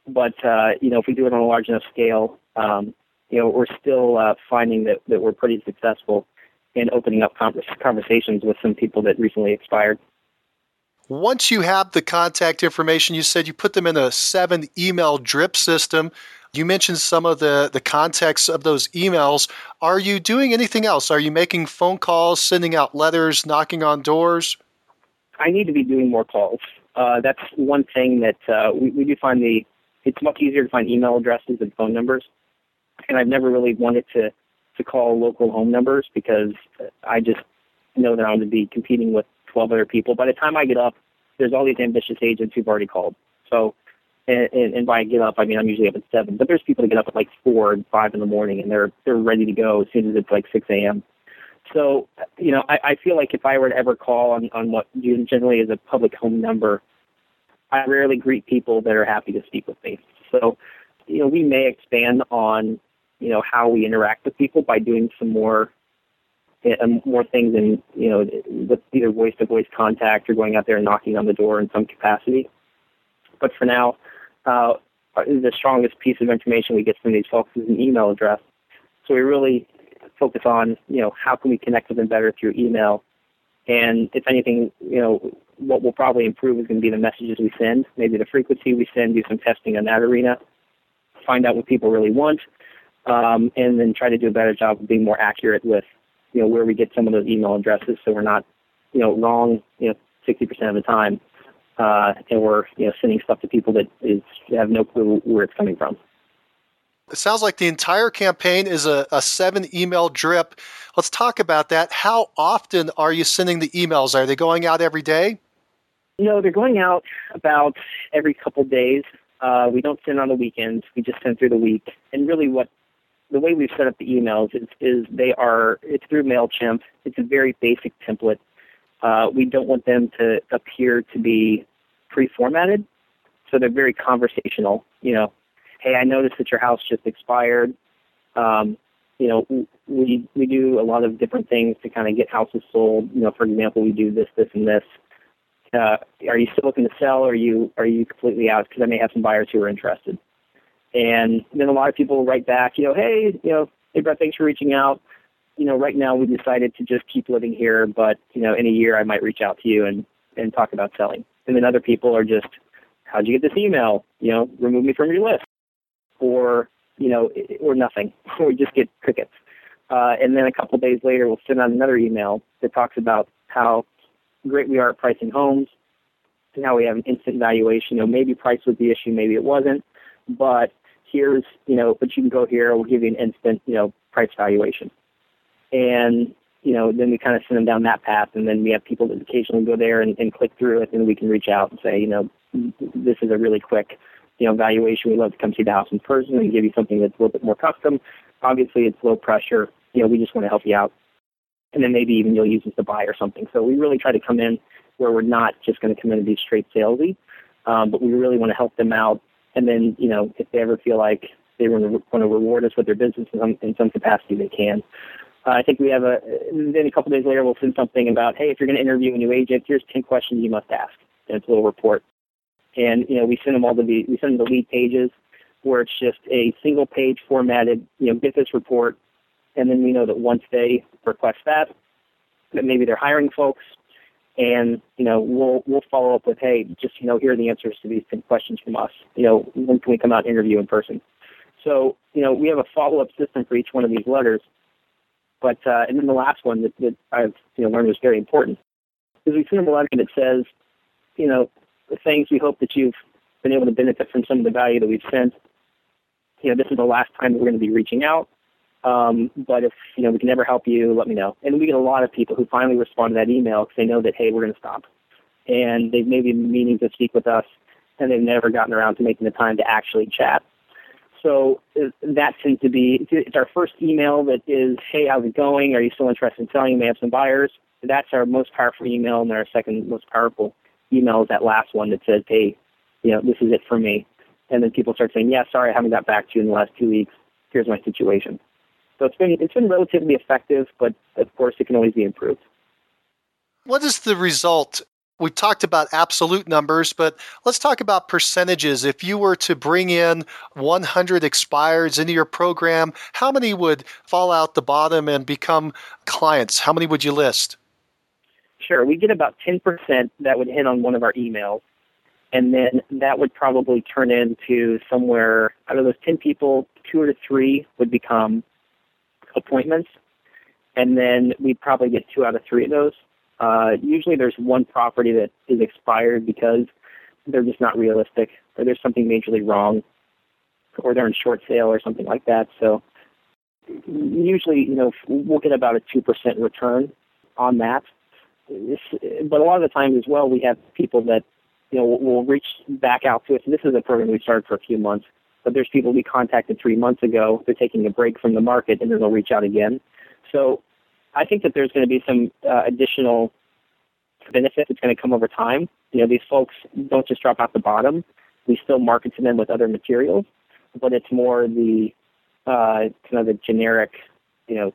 But, uh, you know, if we do it on a large enough scale, um, you know, we're still uh, finding that, that we're pretty successful in opening up con- conversations with some people that recently expired. Once you have the contact information, you said you put them in a seven email drip system. You mentioned some of the, the context of those emails. Are you doing anything else? Are you making phone calls, sending out letters, knocking on doors? I need to be doing more calls. Uh, that's one thing that uh, we, we do find the it's much easier to find email addresses and phone numbers. And I've never really wanted to, to call local home numbers, because I just know that I'm going to be competing with twelve other people. By the time I get up, there's all these ambitious agents who've already called. So, and, and by get up, I mean I'm usually up at seven. But there's people that get up at like four and five in the morning, and they're they're ready to go as soon as it's like six a.m. So, you know, I, I feel like if I were to ever call on, on what generally is a public home number, I rarely greet people that are happy to speak with me. So, you know, we may expand on, you know, how we interact with people by doing some more uh, more things in, you know, with either voice-to-voice contact or going out there and knocking on the door in some capacity. But for now, uh, the strongest piece of information we get from these folks is an email address. So we really focus on, you know, how can we connect with them better through email. And if anything, you know, what we'll probably improve is going to be the messages we send, maybe the frequency we send, do some testing on that arena, find out what people really want, Um, and then try to do a better job of being more accurate with, you know, where we get some of those email addresses, so we're not, you know, wrong, you know, sixty percent of the time, uh, and we're, you know, sending stuff to people that is, have no clue where it's coming from. It sounds like the entire campaign is a, a seven email drip. Let's talk about that. How often are you sending the emails? Are they going out every day? No, they're going out about every couple days. Uh, we don't send on the weekends. We just send through the week. And really what the way we've set up the emails is, is they are, it's through MailChimp. It's a very basic template. Uh, we don't want them to appear to be pre-formatted, so they're very conversational. You know, hey, I noticed that your house just expired. Um, you know, we we do a lot of different things to kind of get houses sold. You know, for example, we do this, this, and this. uh, are you still looking to sell, or are you, are you completely out? Because I may have some buyers who are interested. And then a lot of people write back, you know, hey, you know, hey, Brett, thanks for reaching out. You know, right now we decided to just keep living here, but, you know, in a year I might reach out to you and, and talk about selling. And then other people are just, how'd you get this email? You know, remove me from your list. Or, you know, or nothing. Or we just get crickets. Uh, and then a couple of days later, we'll send out another email that talks about how great we are at pricing homes and how we have an instant valuation. You know, maybe price was the issue, maybe it wasn't. But here's, you know, but you can go here. We'll give you an instant, you know, price valuation. And, you know, then we kind of send them down that path. And then we have people that occasionally go there and, and click through it. And we can reach out and say, you know, this is a really quick, you know, valuation. We'd love to come see the house in person and give you something that's a little bit more custom. Obviously, it's low pressure. You know, we just want to help you out. And then maybe even you'll use us to buy or something. So we really try to come in where we're not just going to come in and be straight salesy, um, but we really want to help them out. And then, you know, if they ever feel like they want to reward us with their business in some, in some capacity, they can. Uh, I think we have a, then a couple days later, we'll send something about, hey, if you're going to interview a new agent, here's ten questions you must ask. And it's a little report. And, you know, we send them all the, we send them the lead pages where it's just a single page formatted, you know, get this report. And then we know that once they request that, that maybe they're hiring folks, and, you know, we'll we'll follow up with, hey, just, you know, here are the answers to these ten questions from us. You know, when can we come out and interview in person? So, you know, we have a follow-up system for each one of these letters. But, uh, and then the last one that, that I've, you know, learned was very important is we send them a letter that says, you know, the things we hope that you've been able to benefit from some of the value that we've sent. You know, this is the last time that we're going to be reaching out. Um, but if, you know, we can ever help you, let me know. And we get a lot of people who finally respond to that email because they know that, hey, we're going to stop. And they've maybe been meaning to speak with us, and they've never gotten around to making the time to actually chat. So that tends to be, it's our first email that is, hey, how's it going? Are you still interested in selling? You may have some buyers. That's our most powerful email, and then our second most powerful email is that last one that says, hey, you know, this is it for me. And then people start saying, yeah, sorry, I haven't got back to you in the last two weeks. Here's my situation. So it's been it's been relatively effective, but of course it can always be improved. What is the result? We talked about absolute numbers, but let's talk about percentages. If you were to bring in one hundred expireds into your program, how many would fall out the bottom and become clients? How many would you list? Sure. We get about ten percent that would hit on one of our emails. And then that would probably turn into somewhere, out of those ten people, two or three would become appointments, and then we probably get two out of three of those. Uh, usually there's one property that is expired because they're just not realistic, or there's something majorly wrong, or they're in short sale or something like that. So usually, you know, we'll get about a two percent return on that. But a lot of the times as well, we have people that, you know, will reach back out to us. And this is a program we started for a few months. But there's people we contacted three months ago. They're taking a break from the market, and then they'll reach out again. So I think that there's going to be some uh, additional benefit that's going to come over time. You know, these folks don't just drop out the bottom. We still market to them with other materials, but it's more the uh, kind of the generic, you know,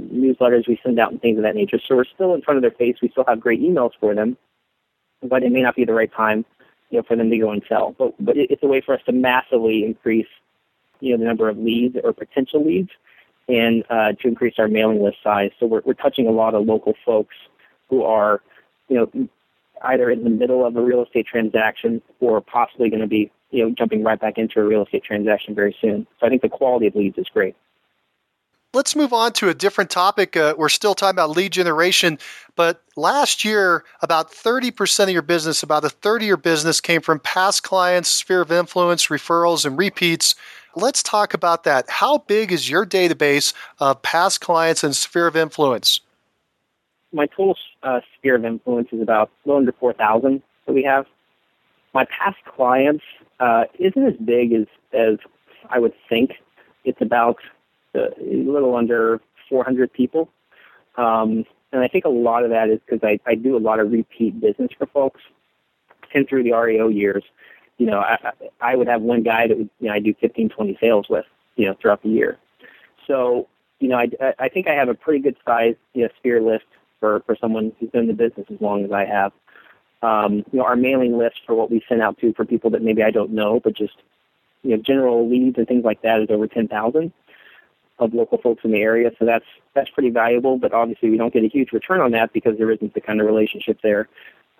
newsletters we send out and things of that nature. So we're still in front of their face. We still have great emails for them, but it may not be the right time, you know, for them to go and sell. But but it's a way for us to massively increase, you know, the number of leads or potential leads, and uh, to increase our mailing list size. So we're we're touching a lot of local folks who are, you know, either in the middle of a real estate transaction or possibly going to be, you know, jumping right back into a real estate transaction very soon. So I think the quality of leads is great. Let's move on to a different topic. Uh, we're still talking about lead generation, but last year, about thirty percent of your business, about a third of your business came from past clients, sphere of influence, referrals, and repeats. Let's talk about that. How big is your database of past clients and sphere of influence? My total uh, sphere of influence is about a little under four thousand that we have. My past clients uh, isn't as big as, as I would think. It's about a little under four hundred people. Um, and I think a lot of that is because I, I do a lot of repeat business for folks. And through the R E O years, you know, I, I would have one guy that would, you know, I do fifteen, twenty sales with, you know, throughout the year. So, you know, I, I think I have a pretty good size, you know, sphere list for, for someone who's been in the business as long as I have. um, you know, our mailing list for what we send out to for people that maybe I don't know, but just, you know, general leads and things like that is over ten thousand of local folks in the area. So that's, that's pretty valuable, but obviously we don't get a huge return on that because there isn't the kind of relationship there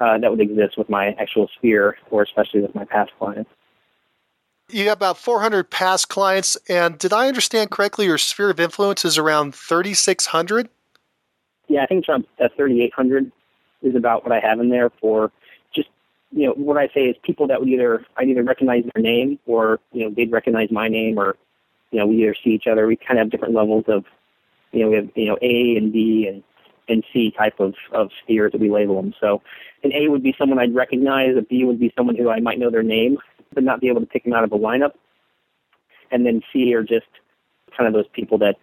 uh, that would exist with my actual sphere or especially with my past clients. You have about four hundred past clients, and did I understand correctly your sphere of influence is around thirty-six hundred? Yeah, I think Trump, uh, thirty-eight hundred is about what I have in there for just, you know, what I say is people that would either, I either recognize their name or, you know, they'd recognize my name or, you know, we either see each other. We kind of have different levels of, you know, we have, you know, A and B and, and C type of, of spheres that we label them. So an A would be someone I'd recognize, a B would be someone who I might know their name, but not be able to pick them out of a lineup. And then C are just kind of those people that,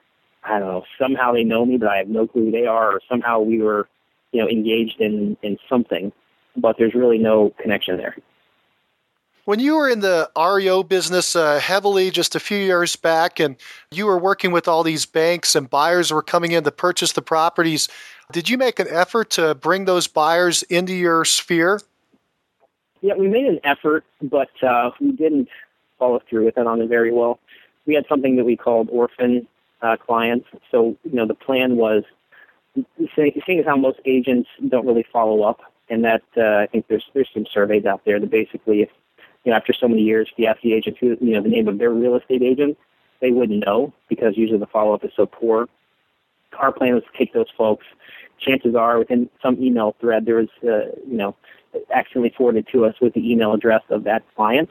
I don't know, somehow they know me, but I have no clue who they are, or somehow we were, you know, engaged in, in something, but there's really no connection there. When you were in the R E O business uh, heavily just a few years back, and you were working with all these banks and buyers were coming in to purchase the properties, did you make an effort to bring those buyers into your sphere? Yeah, we made an effort, but uh, we didn't follow through with it on it very well. We had something that we called orphan Uh, clients. So, you know, the plan was, seeing as how most agents don't really follow up, and that uh, I think there's there's some surveys out there that basically, if, you know, after so many years, if you ask the agent who, you know, the name of their real estate agent, they wouldn't know because usually the follow-up is so poor. Our plan was to take those folks. Chances are within some email thread, there was, uh, you know, accidentally forwarded to us with the email address of that client,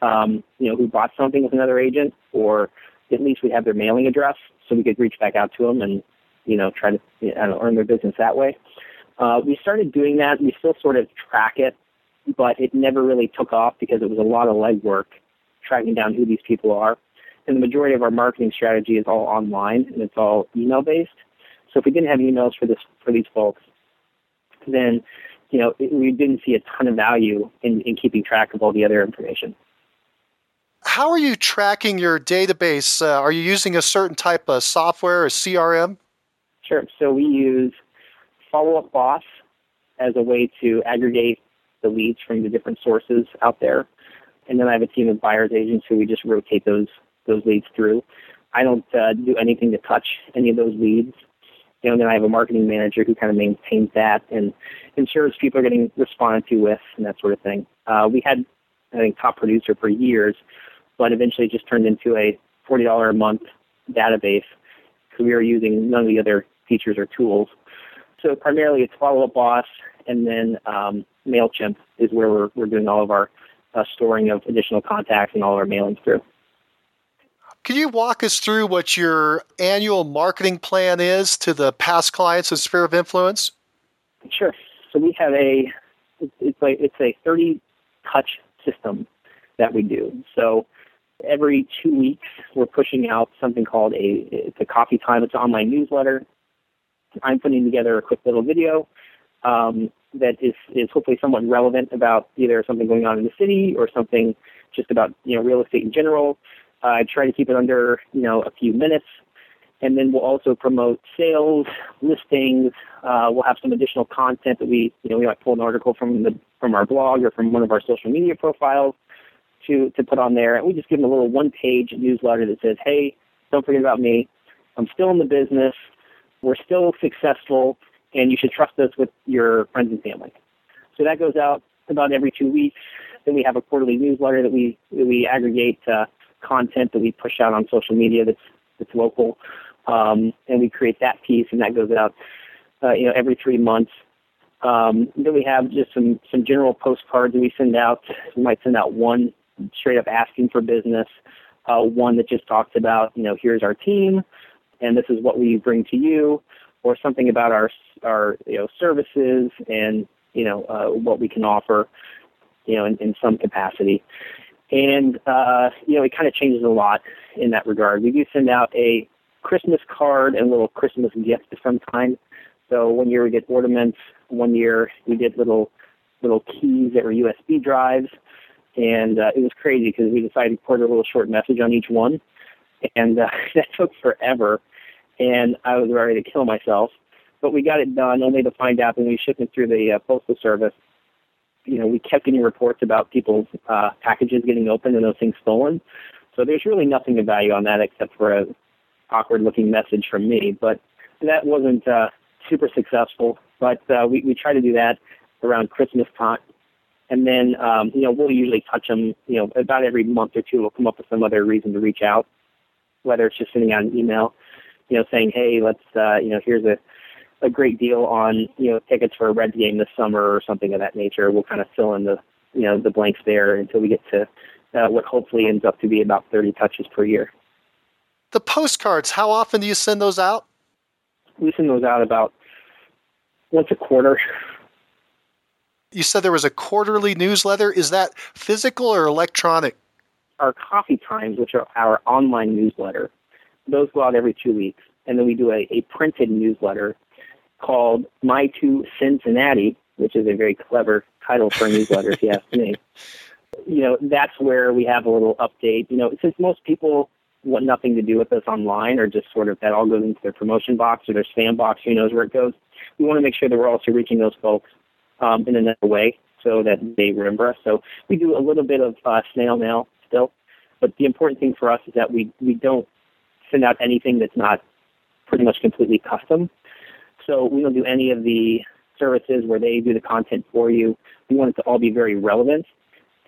um, you know, who bought something with another agent, or at least we have their mailing address so we could reach back out to them and, you know, try to, you know, earn their business that way. Uh, we started doing that. We still sort of track it, but it never really took off because it was a lot of legwork tracking down who these people are. And the majority of our marketing strategy is all online and it's all email-based. So if we didn't have emails for this for these folks, then, you know, it, we didn't see a ton of value in, in keeping track of all the other information. How are you tracking your database? Uh, are you using a certain type of software or C R M? Sure. So we use Follow Up Boss as a way to aggregate the leads from the different sources out there. And then I have a team of buyer's agents who we just rotate those those leads through. I don't uh, do anything to touch any of those leads. You know, and then I have a marketing manager who kind of maintains that and ensures people are getting responded to with and that sort of thing. Uh, we had, I think, top producer for years, but eventually just turned into a forty dollars a month database because we were using none of the other features or tools. So primarily it's Follow Up Boss, and then um, MailChimp is where we're, we're doing all of our uh, storing of additional contacts and all of our mailings through. Can you walk us through what your annual marketing plan is to the past clients of Sphere of Influence? Sure. So we have a, it's like, it's a thirty touch system that we do. So every two weeks, we're pushing out something called a, it's a coffee time. It's an online newsletter. I'm putting together a quick little video um, that is, is hopefully somewhat relevant about either something going on in the city or something just about, you know, real estate in general. Uh, I try to keep it under, you know, a few minutes. And then we'll also promote sales, listings. Uh, we'll have some additional content that we, you know, we might pull an article from the from our blog or from one of our social media profiles to, to put on there. And we just give them a little one-page newsletter that says, hey, don't forget about me. I'm still in the business. We're still successful, and you should trust us with your friends and family. So that goes out about every two weeks. Then we have a quarterly newsletter that we, that we aggregate uh, content that we push out on social media that's, that's local. Um, and we create that piece, and that goes out, uh, you know, every three months. Um, then we have just some, some general postcards that we send out. We might send out one straight up asking for business, uh, one that just talks about, you know, here's our team, and this is what we bring to you, or something about our our you know services and you know uh, what we can offer, you know, in, in some capacity. And uh, you know, it kind of changes a lot in that regard. We do send out a Christmas card and little Christmas gifts of some kind. So one year we did ornaments, one year we did little little keys that were U S B drives, and uh, it was crazy because we decided to put a little short message on each one, and uh, that took forever, and I was ready to kill myself. But we got it done, only to find out when we shipped it through the uh, postal service you know, we kept getting reports about people's uh, packages getting opened and those things stolen. So there's really nothing of value on that except for an awkward-looking message from me. But that wasn't uh, super successful. But uh, we, we try to do that around Christmas time. And then, um, you know, we'll usually touch them, you know, about every month or two. We'll come up with some other reason to reach out, whether it's just sending out an email, you know, saying, hey, let's, uh, you know, here's a, a great deal on, you know, tickets for a Reds game this summer or something of that nature. We'll kind of fill in the, you know, the blanks there until we get to uh, what hopefully ends up to be about thirty touches per year. The postcards, how often do you send those out? We send those out about once a quarter. You said there was a quarterly newsletter. Is that physical or electronic? Our coffee times, which are our online newsletter, those go out every two weeks. And then we do a, a printed newsletter called My to Cincinnati, which is a very clever title for a newsletter, if you ask me. You know, that's where we have a little update. You know, since most people want nothing to do with us online, or just sort of that all goes into their promotion box or their spam box, who knows where it goes, we want to make sure that we're also reaching those folks Um, in another way so that they remember us. So we do a little bit of uh, snail mail still, but the important thing for us is that we, we don't send out anything that's not pretty much completely custom. So we don't do any of the services where they do the content for you. We want it to all be very relevant,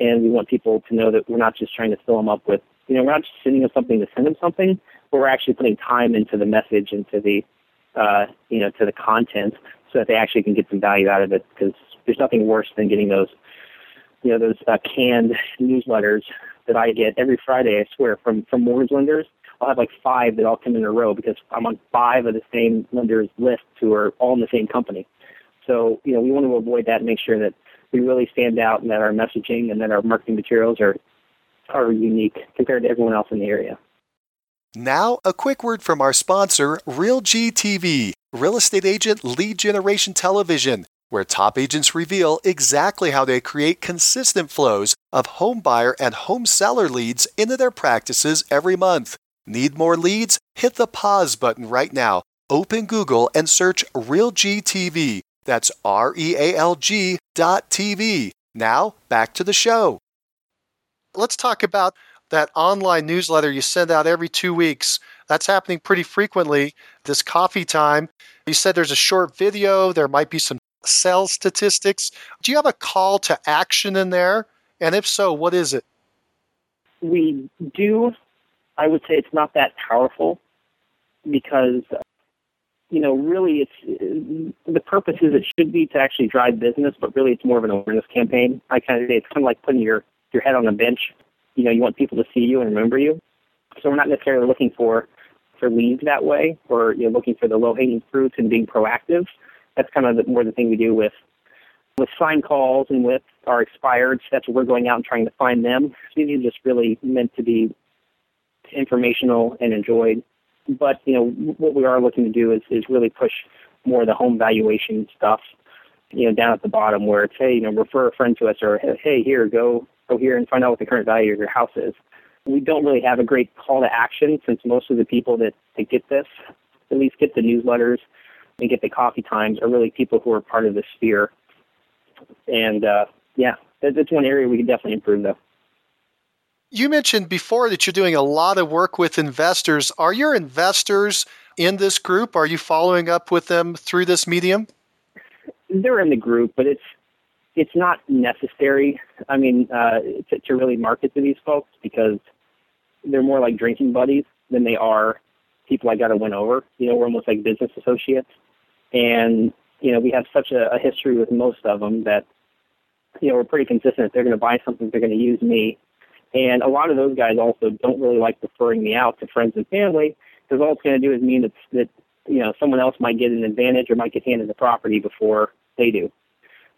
and we want people to know that we're not just trying to fill them up with, you know, we're not just sending them something to send them something, but we're actually putting time into the message, into the, uh, you know, to the content, so that they actually can get some value out of it, because there's nothing worse than getting those, you know, those uh, canned newsletters that I get every Friday, I swear, from, from mortgage lenders. I'll have like five that all come in a row because I'm on five of the same lenders' lists who are all in the same company. So, you know, we want to avoid that and make sure that we really stand out and that our messaging and that our marketing materials are are unique compared to everyone else in the area. Now, a quick word from our sponsor, RealGTV, Real Estate Agent Lead Generation Television, where top agents reveal exactly how they create consistent flows of home buyer and home seller leads into their practices every month. Need more leads? Hit the pause button right now. Open Google and search RealGTV. That's R E A L G dot T V. Now, back to the show. Let's talk about that online newsletter you send out every two weeks. That's happening pretty frequently, this coffee time. You said there's a short video. There might be some sales statistics. Do you have a call to action in there? And if so, what is it? We do. I would say it's not that powerful because, you know, really it's the purpose is it should be to actually drive business, but really it's more of an awareness campaign. I kind of say it's kind of like putting your, your head on a bench. You know, you want people to see you and remember you. So we're not necessarily looking for, for leads that way, or, you know, looking for the low-hanging fruits and being proactive. That's kind of the, more the thing we do with with sign calls and with our expireds. That's what we're going out and trying to find them. So these are just really meant to be informational and enjoyed. But, you know, what we are looking to do is, is really push more of the home valuation stuff, you know, down at the bottom where it's, hey, you know, refer a friend to us, or, hey, here, go go here and find out what the current value of your house is. We don't really have a great call to action since most of the people that, that get this, at least get the newsletters and get the coffee times, are really people who are part of the sphere. And, uh, yeah, that's one area we can definitely improve, though. You mentioned before that you're doing a lot of work with investors. Are your investors in this group? Are you following up with them through this medium? They're in the group, but it's it's not necessary, I mean, uh, to, to really market to these folks, because they're more like drinking buddies than they are people I got to win over. You know, we're almost like business associates. And, you know, we have such a, a history with most of them that, you know, we're pretty consistent. If they're going to buy something, they're going to use me. And a lot of those guys also don't really like referring me out to friends and family, because all it's going to do is mean that, that, you know, someone else might get an advantage or might get handed the property before they do.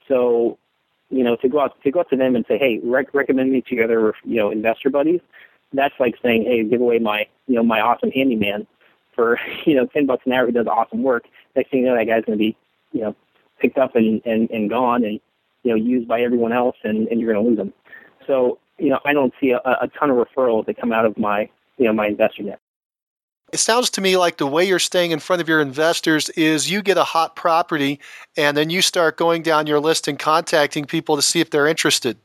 So, you know, to go out to go out to them and say, hey, rec- recommend me to your other, you know, investor buddies, that's like saying, hey, give away my, you know, my awesome handyman for, you know, ten bucks an hour who does awesome work. Next thing you know, that guy's going to be, you know, picked up and, and, and gone and, you know, used by everyone else, and, and you're going to lose them. So, you know, I don't see a, a ton of referrals that come out of my, you know, my investor net. It sounds to me like the way you're staying in front of your investors is you get a hot property and then you start going down your list and contacting people to see if they're interested.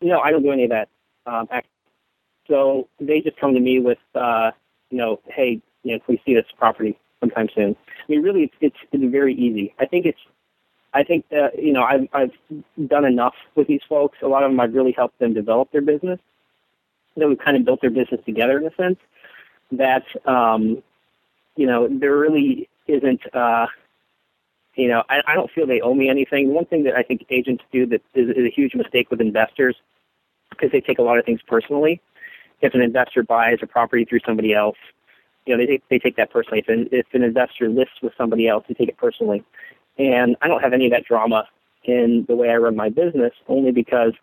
No, I don't do any of that. Um, so they just come to me with, uh, you know, hey, you know, can we see this property sometime soon? I mean, really, it's it's, it's very easy. I think it's, I think that, you know, I've, I've done enough with these folks. A lot of them, I've really helped them develop their business. That we've kind of built their business together in a sense that, um, you know, there really isn't, uh, you know, I, I don't feel they owe me anything. One thing that I think agents do that is, is a huge mistake with investors is they take a lot of things personally. If an investor buys a property through somebody else, you know, they, they take that personally. If an, if an investor lists with somebody else, they take it personally. And I don't have any of that drama in the way I run my business only because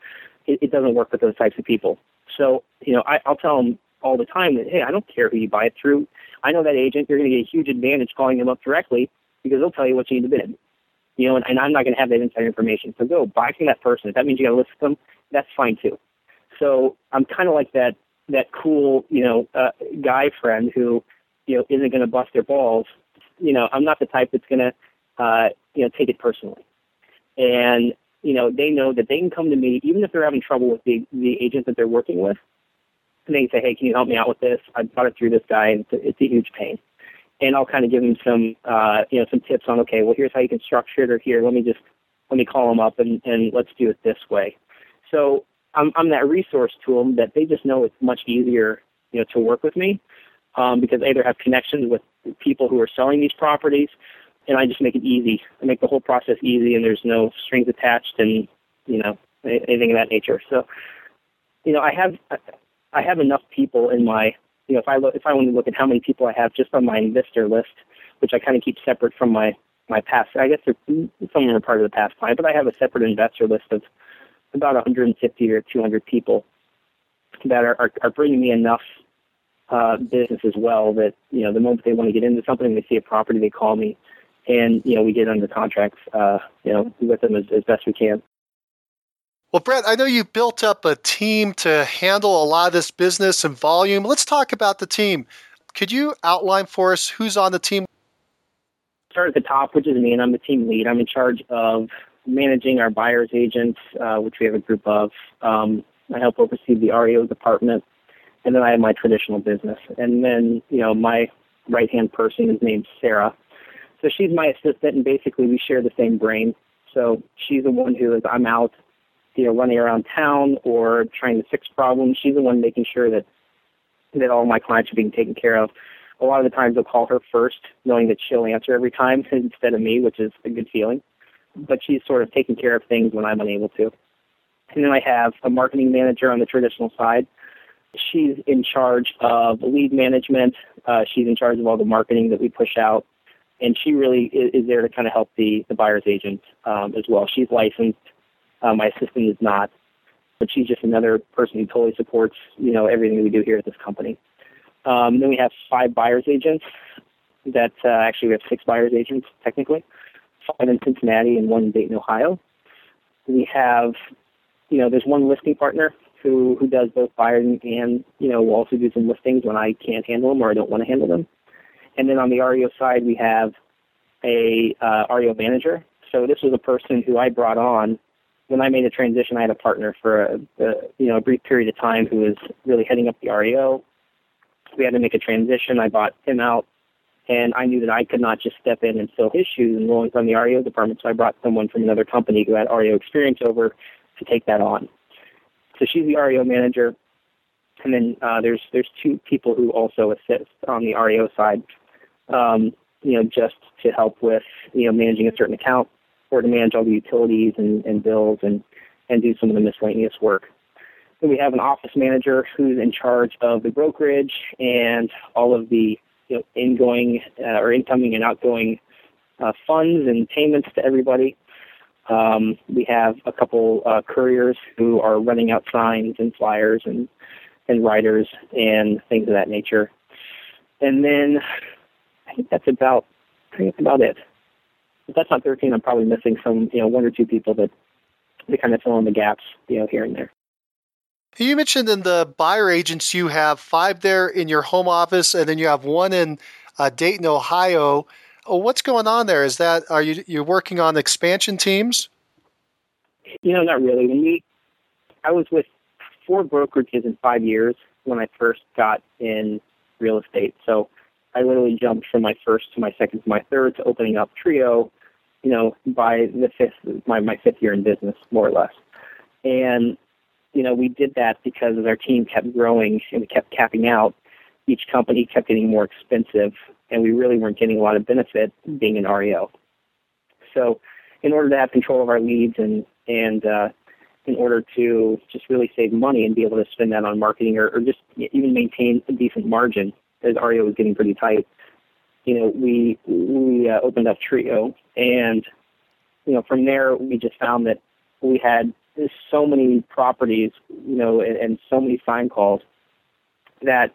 it, it doesn't work with those types of people. So, you know, I, I'll tell them all the time that, hey, I don't care who you buy it through. I know that agent. You're going to get a huge advantage calling them up directly because they'll tell you what you need to bid. You know, and, and I'm not going to have that inside information. So go buy from that person. If that means you got to list them, that's fine too. So I'm kind of like that that cool, you know, uh, guy friend who, you know, isn't going to bust their balls. You know, I'm not the type that's going to, uh, you know, take it personally. And you know, they know that they can come to me, even if they're having trouble with the, the agent that they're working with, and they can say, hey, can you help me out with this? I bought it through this guy, and it's a, it's a huge pain. And I'll kind of give them some, uh, you know, some tips on, okay, well, here's how you can structure it, or here, let me just, let me call them up, and, and let's do it this way. So I'm, I'm that resource to them that they just know it's much easier, you know, to work with me um, because I either have connections with people who are selling these properties, and I just make it easy. I make the whole process easy, and there's no strings attached, and you know anything of that nature. So, you know, I have I have enough people in my you know if I look if I want to look at how many people I have just on my investor list, which I kind of keep separate from my my past. I guess some of them are part of the past client, but I have a separate investor list of about one hundred fifty or two hundred people that are are, are bringing me enough uh, business as well that you know the moment they want to get into something, they see a property, they call me. And, you know, we get under contracts, uh, you know, with them as, as best we can. Well, Brett, I know you built up a team to handle a lot of this business and volume. Let's talk about the team. Could you outline for us who's on the team? Start at the top, which is me, and I'm the team lead. I'm in charge of managing our buyer's agents, uh, which we have a group of. Um, I help oversee the R E O department, and then I have my traditional business. And then, you know, my right-hand person is named Sarah. So she's my assistant, and basically we share the same brain. So she's the one who is, I'm out, you know, running around town or trying to fix problems. She's the one making sure that that all my clients are being taken care of. A lot of the times they'll call her first, knowing that she'll answer every time instead of me, which is a good feeling. But she's sort of taking care of things when I'm unable to. And then I have a marketing manager on the traditional side. She's in charge of lead management. Uh, she's in charge of all the marketing that we push out. And she really is there to kind of help the, the buyer's agent um, as well. She's licensed. Uh, my assistant is not. But she's just another person who totally supports, you know, everything we do here at this company. Um, then we have five buyer's agents. That uh, actually, we have six buyer's agents, technically. Five in Cincinnati and one in Dayton, Ohio. We have, you know, there's one listing partner who, who does both buying and, you know, will also do some listings when I can't handle them or I don't want to handle them. And then on the R E O side, we have a uh, R E O manager. So this was a person who I brought on when I made a transition. I had a partner for a, a you know a brief period of time who was really heading up the R E O. We had to make a transition. I bought him out, and I knew that I could not just step in and fill his shoes and roll on the R E O department. So I brought someone from another company who had R E O experience over to take that on. So she's the R E O manager, and then uh, there's there's two people who also assist on the R E O side. Um, you know, just to help with, you know, managing a certain account or to manage all the utilities and, and bills and, and do some of the miscellaneous work. Then we have an office manager who's in charge of the brokerage and all of the, you know, ingoing uh, or incoming and outgoing uh, funds and payments to everybody. Um, we have a couple uh, couriers who are running out signs and flyers and, and riders and things of that nature. And then I think that's about, I think that's about it. If that's not thirteen, I'm probably missing some, you know, one or two people that, that kind of fill in the gaps, you know, here and there. You mentioned in the buyer agents, you have five there in your home office, and then you have one in uh, Dayton, Ohio. What's going on there? Is that are you you're working on expansion teams? You know, not really. When we, I was with four brokerages in five years when I first got in real estate. So I literally jumped from my first to my second to my third to opening up Trio, you know, by the fifth, my, my fifth year in business, more or less. And, you know, we did that because our team kept growing and we kept capping out. Each company kept getting more expensive, and we really weren't getting a lot of benefit being an R E O. So in order to have control of our leads and, and uh, in order to just really save money and be able to spend that on marketing or, or just even maintain a decent margin, as R E O was getting pretty tight, you know, we we uh, opened up Trio. And, you know, from there, we just found that we had so many properties, you know, and, and so many phone calls that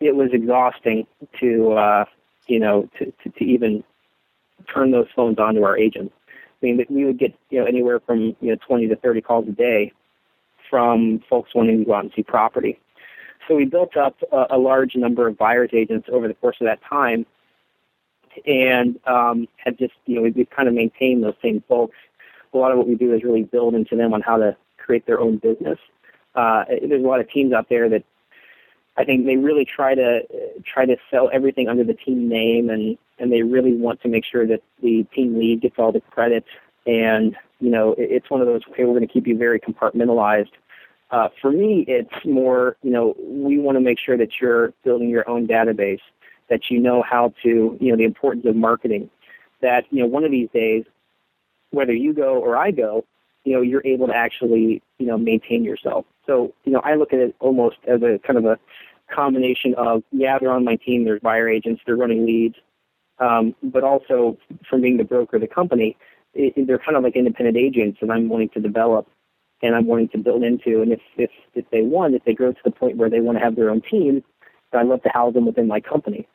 it was exhausting to, uh, you know, to, to, to even turn those phones on to our agents. I mean, we would get, you know, anywhere from, you know, twenty to thirty calls a day from folks wanting to go out and see property. So we built up a, a large number of buyer's agents over the course of that time, and um, had just, you know, we kind of maintained those same folks. A lot of what we do is really build into them on how to create their own business. Uh, there's a lot of teams out there that I think they really try to uh, try to sell everything under the team name, and, and they really want to make sure that the team lead gets all the credit. And, you know, it, it's one of those, okay, we're going to keep you very compartmentalized. Uh, for me, it's more, you know, we want to make sure that you're building your own database, that you know how to, you know, the importance of marketing, that, you know, one of these days, whether you go or I go, you know, you're able to actually, you know, maintain yourself. So, you know, I look at it almost as a kind of a combination of, yeah, they're on my team, they're buyer agents, they're running leads, um, but also from being the broker of the company, it, they're kind of like independent agents that I'm wanting to develop and I'm wanting to build into. And if, if, if they want, if they grow to the point where they want to have their own team, I'd love to house them within my company.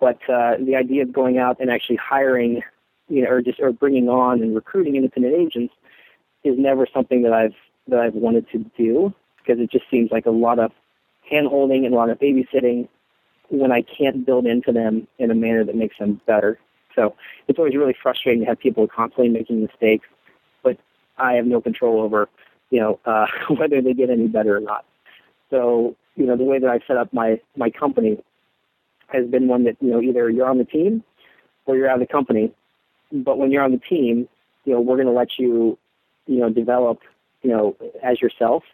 But uh, the idea of going out and actually hiring, you know, or just or bringing on and recruiting independent agents is never something that I've that I've wanted to do, because it just seems like a lot of hand-holding and a lot of babysitting when I can't build into them in a manner that makes them better. So it's always really frustrating to have people constantly making mistakes, but I have no control over, you know, uh, whether they get any better or not. So, you know, the way that I set up my, my company has been one that, you know, either you're on the team or you're out of the company. But when you're on the team, you know, we're going to let you, you know, develop, you know, as yourself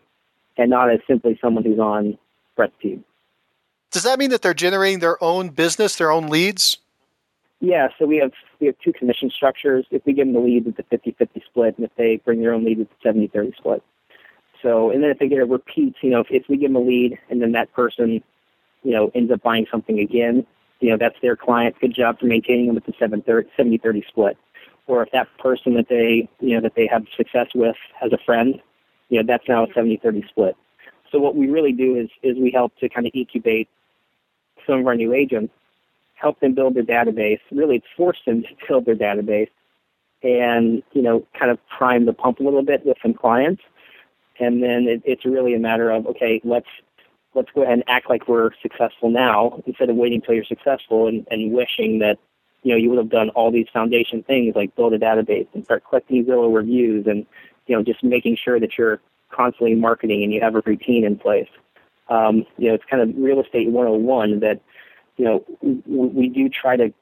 and not as simply someone who's on Brett's team. Does that mean that they're generating their own business, their own leads? Yeah, so we have we have two commission structures. If we give them the lead, it's a fifty-fifty split, and if they bring their own lead, it's a seventy-thirty split. So, and then if they get a repeat, you know, if, if we give them a lead and then that person, you know, ends up buying something again, you know, that's their client. Good job for maintaining them at the seventy-thirty split. Or if that person that they, you know, that they have success with has a friend, you know, that's now a seventy-thirty split. So what we really do is, is we help to kind of incubate some of our new agents, help them build their database, really force them to build their database, and, you know, kind of prime the pump a little bit with some clients. And then it, it's really a matter of, okay, let's, let's go ahead and act like we're successful now instead of waiting until you're successful and, and wishing that, you know, you would have done all these foundation things like build a database and start collecting Zillow reviews and, you know, just making sure that you're constantly marketing and you have a routine in place. Um, you know, it's kind of real estate one oh one that, you know, we, we do try to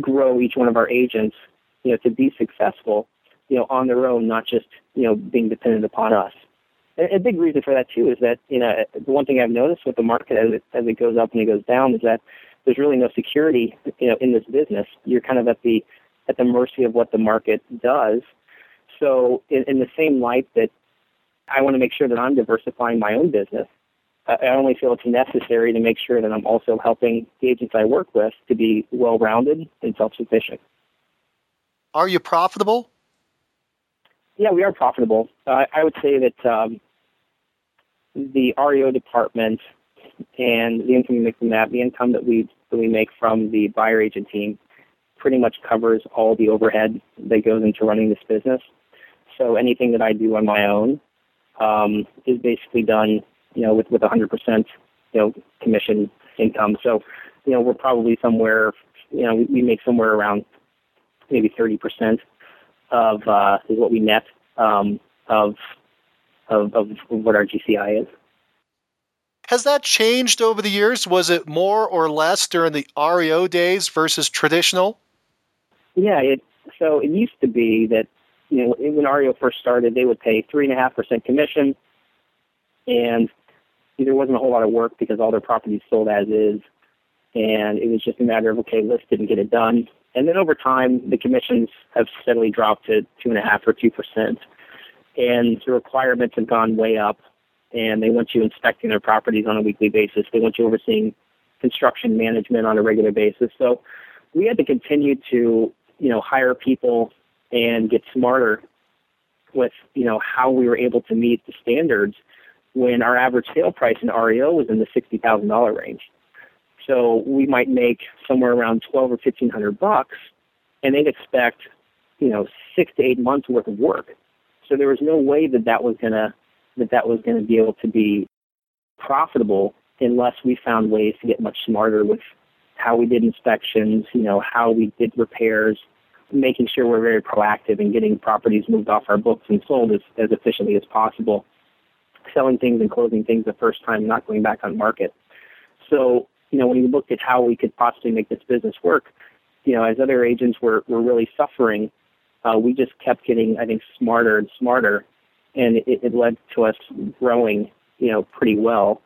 grow each one of our agents, you know, to be successful, you know, on their own, not just, you know, being dependent upon us. A big reason for that, too, is that, you know, the one thing I've noticed with the market as it, as it goes up and it goes down is that there's really no security, you know, in this business. You're kind of at the at the mercy of what the market does. So in, in the same light that I want to make sure that I'm diversifying my own business, I, I only feel it's necessary to make sure that I'm also helping the agents I work with to be well-rounded and self-sufficient. Are you profitable? Yeah, we are profitable. Uh, I would say that um, the R E O department and the income we make from that, the income that we that we make from the buyer agent team pretty much covers all the overhead that goes into running this business. So anything that I do on my own, um, is basically done, you know, with, with one hundred percent, you know, commission income. So, you know, we're probably somewhere, you know, we, we make somewhere around maybe thirty percent of uh, is what we net um, of, of of what our G C I is. Has that changed over the years? Was it more or less during the R E O days versus traditional? Yeah, it, so it used to be that, you know, when R E O first started, they would pay three point five percent commission, and there wasn't a whole lot of work because all their properties sold as is, and it was just a matter of, okay, list it and get it done. And then over time, the commissions have steadily dropped to two point five percent or two percent, and the requirements have gone way up. And they want you inspecting their properties on a weekly basis. They want you overseeing construction management on a regular basis. So we had to continue to, you know, hire people and get smarter with, you know, how we were able to meet the standards when our average sale price in R E O was in the sixty thousand dollars range. So we might make somewhere around twelve or fifteen hundred bucks, and they'd expect, you know, six to eight months worth of work. So there was no way that that was going to that that was going to be able to be profitable unless we found ways to get much smarter with how we did inspections, you know, how we did repairs, making sure we're very proactive in getting properties moved off our books and sold as, as efficiently as possible, selling things and closing things the first time, not going back on market. So, you know, when you looked at how we could possibly make this business work, you know, as other agents were, were really suffering, uh, we just kept getting, I think, smarter and smarter. And it, it led to us growing, you know, pretty well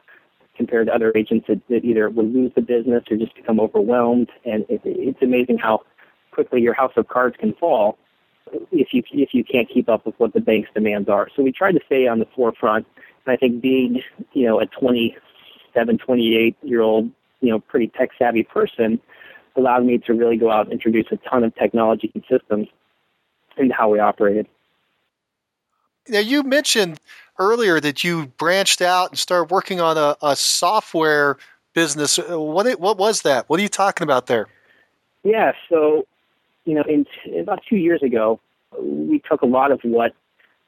compared to other agents that, that either would lose the business or just become overwhelmed. And it, it's amazing how quickly your house of cards can fall if you if you can't keep up with what the bank's demands are. So we tried to stay on the forefront. And I think being, you know, a twenty-seven, twenty-eight-year-old, you know, pretty tech-savvy person allowed me to really go out and introduce a ton of technology and systems into how we operated. Now, you mentioned earlier that you branched out and started working on a, a software business. What what was that? What are you talking about there? Yeah, so, you know, in t- about two years ago, we took a lot of what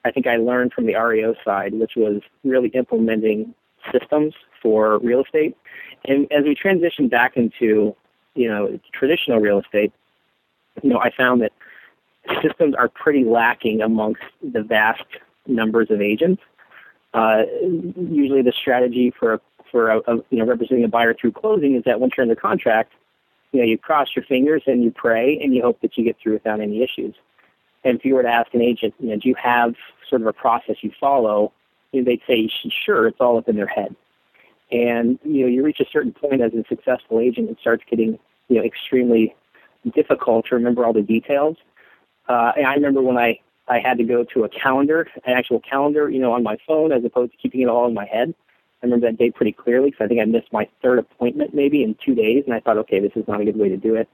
I think I learned from the R E O side, which was really implementing systems for real estate. And as we transitioned back into, you know, traditional real estate, you know, I found that systems are pretty lacking amongst the vast numbers of agents. Uh, usually, the strategy for for a, a, you know, representing a buyer through closing is that once you're under contract, you know, you cross your fingers and you pray and you hope that you get through without any issues. And if you were to ask an agent, you know, do you have sort of a process you follow? And they'd say, sure, it's all up in their head. And you know, you reach a certain point as a successful agent, it starts getting, you know, extremely difficult to remember all the details. Uh, and I remember when I, I had to go to a calendar, an actual calendar, you know, on my phone as opposed to keeping it all in my head. I remember that day pretty clearly because I think I missed my third appointment maybe in two days, and I thought, okay, this is not a good way to do it.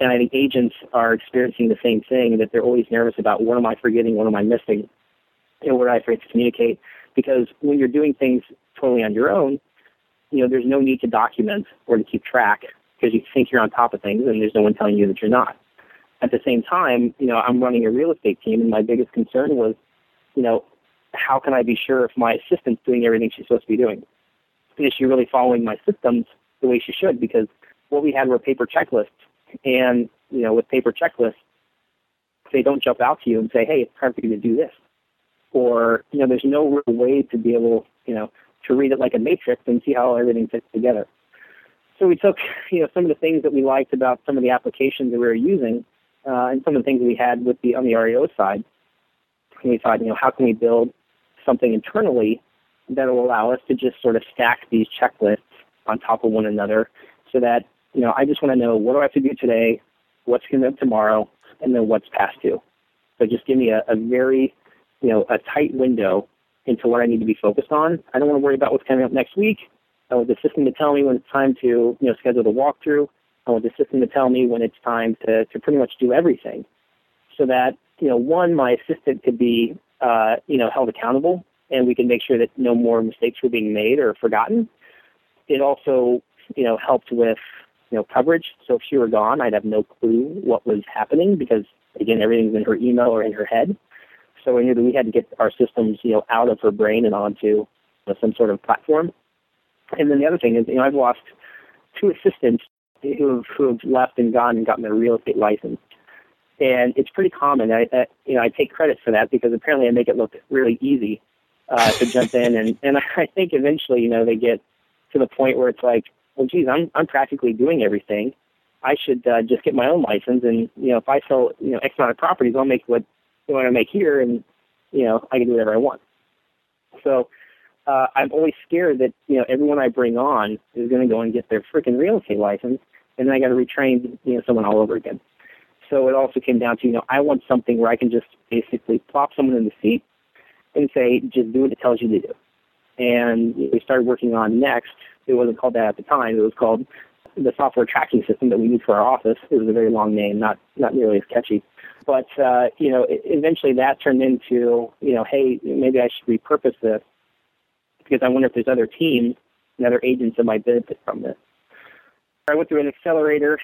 And I think agents are experiencing the same thing, that they're always nervous about what am I forgetting, what am I missing, you know, what I forget to communicate. Because when you're doing things totally on your own, you know, there's no need to document or to keep track because you think you're on top of things and there's no one telling you that you're not. At the same time, you know, I'm running a real estate team, and my biggest concern was, you know, how can I be sure if my assistant's doing everything she's supposed to be doing? And is she really following my systems the way she should? Because what we had were paper checklists, and, you know, with paper checklists, they don't jump out to you and say, hey, it's time for you to do this. Or, you know, there's no real way to be able, you know, to read it like a matrix and see how everything fits together. So we took, you know, some of the things that we liked about some of the applications that we were using, Uh, and some of the things we had with the on the R E O side, and we thought, you know, how can we build something internally that will allow us to just sort of stack these checklists on top of one another so that, you know, I just want to know what do I have to do today, what's coming up tomorrow, and then what's past due. So just give me a, a very, you know, a tight window into what I need to be focused on. I don't want to worry about what's coming up next week. I want the system to tell me when it's time to, you know, schedule the walkthrough. I want the system to tell me when it's time to, to pretty much do everything so that, you know, one, my assistant could be, uh, you know, held accountable and we can make sure that no more mistakes were being made or forgotten. It also, you know, helped with, you know, coverage. So if she were gone, I'd have no clue what was happening because, again, everything's in her email or in her head. So we knew that we had to get our systems, you know, out of her brain and onto, you know, some sort of platform. And then the other thing is, you know, I've lost two assistants who have, who have left and gone and gotten their real estate license. And it's pretty common. I, I, you know, I take credit for that because apparently I make it look really easy uh, to jump in. And, and I think eventually, you know, they get to the point where it's like, well, geez, I'm I'm practically doing everything. I should uh, just get my own license. And, you know, if I sell, you know, X amount of properties, I'll make what I want to make here. And, you know, I can do whatever I want. So uh, I'm always scared that, you know, everyone I bring on is going to go and get their freaking real estate license. And then I got to retrain, you know, someone all over again. So it also came down to, you know, I want something where I can just basically plop someone in the seat and say, just do what it tells you to do. And we started working on Nekst. It wasn't called that at the time. It was called the software tracking system that we use for our office. It was a very long name, not not nearly as catchy. But, uh, you know, eventually that turned into, you know, hey, maybe I should repurpose this because I wonder if there's other teams and other agents that might benefit from this. I went through an accelerator.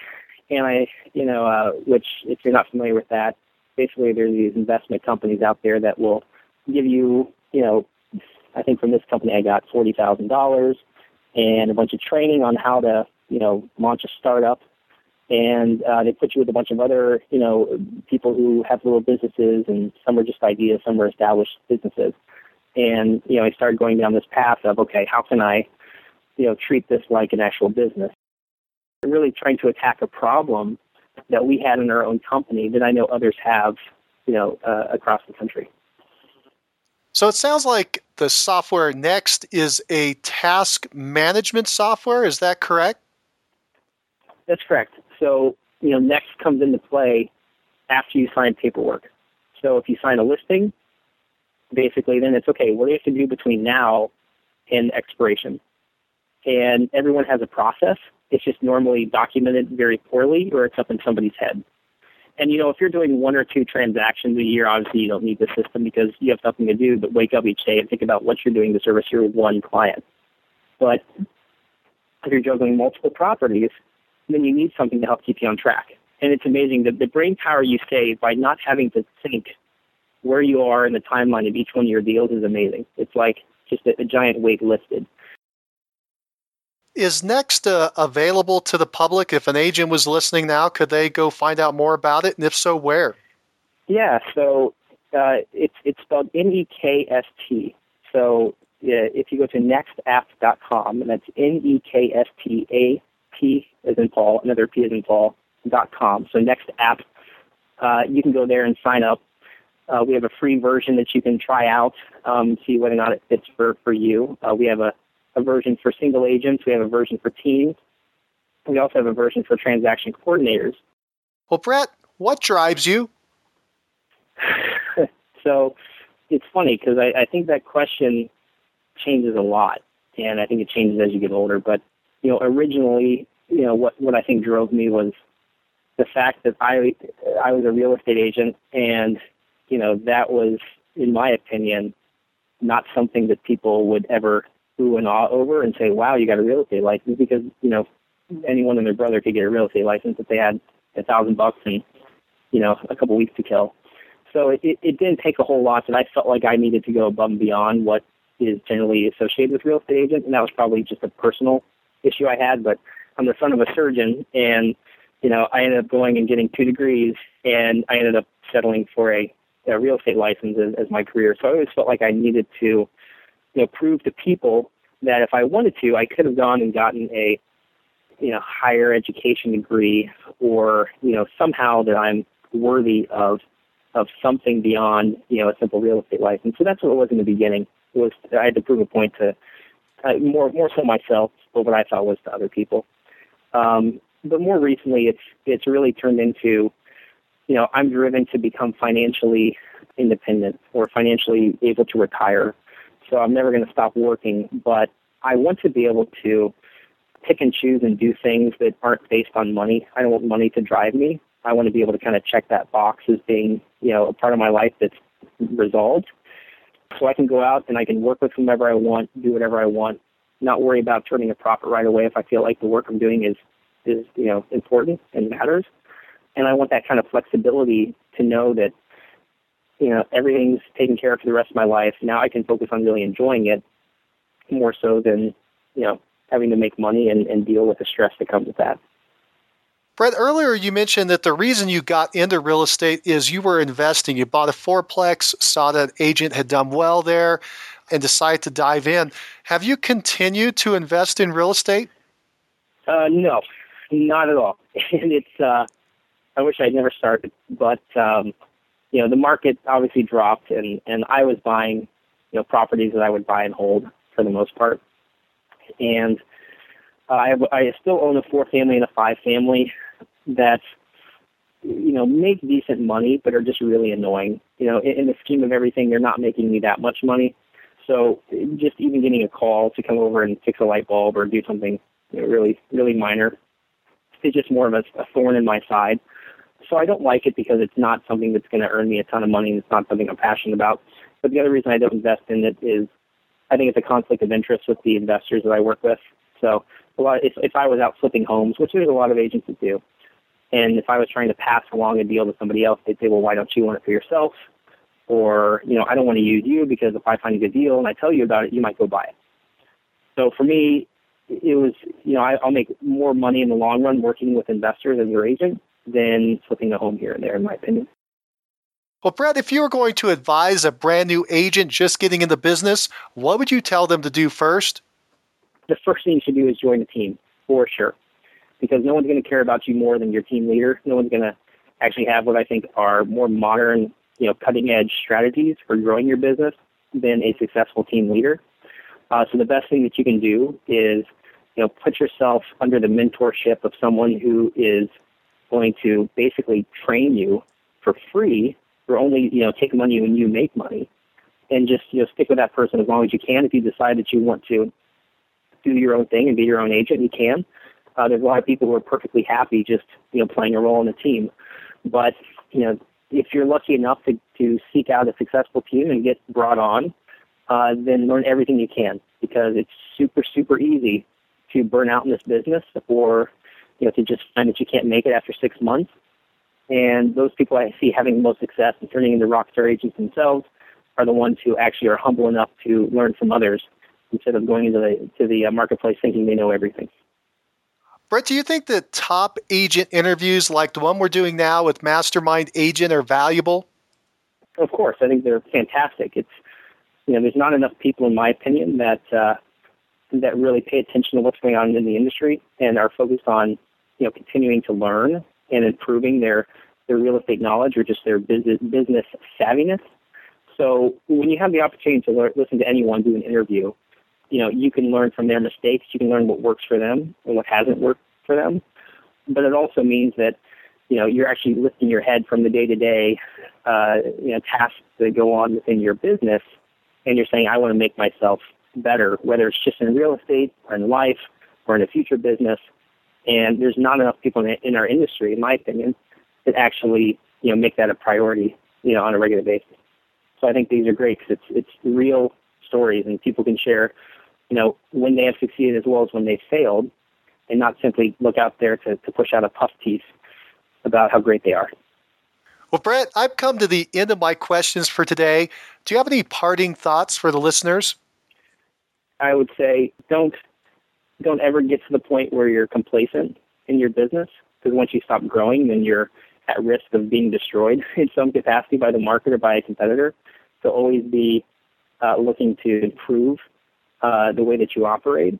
And I, you know, uh, which if you're not familiar with that, basically there's these investment companies out there that will give you, you know, I think from this company I got forty thousand dollars and a bunch of training on how to, you know, launch a startup. And uh, they put you with a bunch of other, you know, people who have little businesses, and some are just ideas, some are established businesses. And, you know, I started going down this path of, okay, how can I, you know, treat this like an actual business? Really trying to attack a problem that we had in our own company that I know others have, you know, uh, across the country. So it sounds like the software Nekst is a task management software. Is that correct? That's correct. So, you know, Nekst comes into play after you sign paperwork. So if you sign a listing, basically then it's, okay, what do you have to do between now and expiration? And everyone has a process. It's just normally documented very poorly, or it's up in somebody's head. And, you know, if you're doing one or two transactions a year, obviously you don't need the system because you have nothing to do but wake up each day and think about what you're doing to service your one client. But if you're juggling multiple properties, then you need something to help keep you on track. And it's amazing that the brain power you save by not having to think where you are in the timeline of each one of your deals is amazing. It's like just a, a giant weight lifted. Is Nekst uh, available to the public? If an agent was listening now, could they go find out more about it? And if so, where? Yeah, so uh, it's it's spelled N E K S T. So uh, if you go to nekst app dot com, and that's N E K S T A P as in Paul, another P as in Paul, dot com. So Nekst app, uh, you can go there and sign up. Uh, we have a free version that you can try out, um, see whether or not it fits for, for you. Uh, we have a a version for single agents. We have a version for teams. We also have a version for transaction coordinators. Well, Brett, what drives you? So it's funny because I, I think that question changes a lot, and I think it changes as you get older. But, you know, originally, you know, what, what I think drove me was the fact that I, I was a real estate agent, and, you know, that was, in my opinion, not something that people would ever and awe over and say, wow, you got a real estate license, because, you know, anyone and their brother could get a real estate license if they had a thousand bucks and, you know, a couple weeks to kill. So it, it didn't take a whole lot, and I felt like I needed to go above and beyond what is generally associated with real estate agents, and that was probably just a personal issue I had. But I'm the son of a surgeon, and, you know, I ended up going and getting two degrees, and I ended up settling for a, a real estate license as, as my career. So I always felt like I needed to, you know, prove to people that if I wanted to, I could have gone and gotten a, you know, higher education degree, or, you know, somehow that I'm worthy of of something beyond, you know, a simple real estate license. So that's what it was in the beginning. It was, I had to prove a point to uh, more more so myself, but what I thought was to other people. Um, but more recently, it's it's really turned into, you know, I'm driven to become financially independent or financially able to retire. So I'm never going to stop working, but I want to be able to pick and choose and do things that aren't based on money. I don't want money to drive me. I want to be able to kind of check that box as being, you know, a part of my life that's resolved. So I can go out and I can work with whomever I want, do whatever I want, not worry about turning a profit right away if I feel like the work I'm doing is, is you know, important and matters. And I want that kind of flexibility to know that, you know, everything's taken care of for the rest of my life. Now I can focus on really enjoying it more so than, you know, having to make money and, and deal with the stress that comes with that. Brett, earlier you mentioned that the reason you got into real estate is you were investing. You bought a fourplex, saw that an agent had done well there, and decided to dive in. Have you continued to invest in real estate? Uh, no, not at all. And it's, uh, I wish I'd never started, but, um, you know, the market obviously dropped, and, and I was buying, you know, properties that I would buy and hold for the most part. And uh, I, I still own a four family and a five family that, you know, make decent money, but are just really annoying. You know, in, in the scheme of everything, they're not making me that much money. So just even getting a call to come over and fix a light bulb or do something, you know, really, really minor, is just more of a, a thorn in my side. So I don't like it because it's not something that's going to earn me a ton of money, and it's not something I'm passionate about. But the other reason I don't invest in it is I think it's a conflict of interest with the investors that I work with. So a lot of, if, if I was out flipping homes, which there's a lot of agents that do, and if I was trying to pass along a deal to somebody else, they'd say, well, why don't you want it for yourself? Or, you know, I don't want to use you because if I find a good deal and I tell you about it, you might go buy it. So for me, it was, you know, I, I'll make more money in the long run working with investors as your agent than flipping a home here and there, in my opinion. Well, Brett, if you were going to advise a brand new agent just getting into business, what would you tell them to do first? The first thing you should do is join a team, for sure, because no one's going to care about you more than your team leader. No one's going to actually have what I think are more modern, you know, cutting-edge strategies for growing your business than a successful team leader. Uh, so the best thing that you can do is, you know, put yourself under the mentorship of someone who is going to basically train you for free, or only, you know, take money when you make money, and just, you know, stick with that person as long as you can. If you decide that you want to do your own thing and be your own agent, you can. Uh, there's a lot of people who are perfectly happy just, you know, playing a role in the team. But, you know, if you're lucky enough to, to seek out a successful team and get brought on, uh, then learn everything you can, because it's super, super easy to burn out in this business, or, you know, to just find that you can't make it after six months. And those people I see having the most success and turning into rock star agents themselves are the ones who actually are humble enough to learn from others instead of going into the, to the marketplace thinking they know everything. Brett, do you think that top agent interviews like the one we're doing now with Mastermind Agent are valuable? Of course. I think they're fantastic. It's, you know, there's not enough people, in my opinion, that uh, that really pay attention to what's going on in the industry and are focused on, you know, continuing to learn and improving their, their real estate knowledge or just their business, business savviness. So when you have the opportunity to learn, listen to anyone do an interview, you know, you can learn from their mistakes. You can learn what works for them and what hasn't worked for them. But it also means that, you know, you're actually lifting your head from the day-to-day uh, you know, tasks that go on within your business, and you're saying, I want to make myself better, whether it's just in real estate or in life or in a future business. And there's not enough people in our industry, in my opinion, that actually, you know, make that a priority, you know, on a regular basis. So I think these are great because it's, it's real stories, and people can share, you know, when they have succeeded as well as when they failed, and not simply look out there to, to push out a puff piece about how great they are. Well, Brett, I've come to the end of my questions for today. Do you have any parting thoughts for the listeners? I would say don't Don't ever get to the point where you're complacent in your business, because once you stop growing, then you're at risk of being destroyed in some capacity by the market or by a competitor. So always be uh, looking to improve uh, the way that you operate.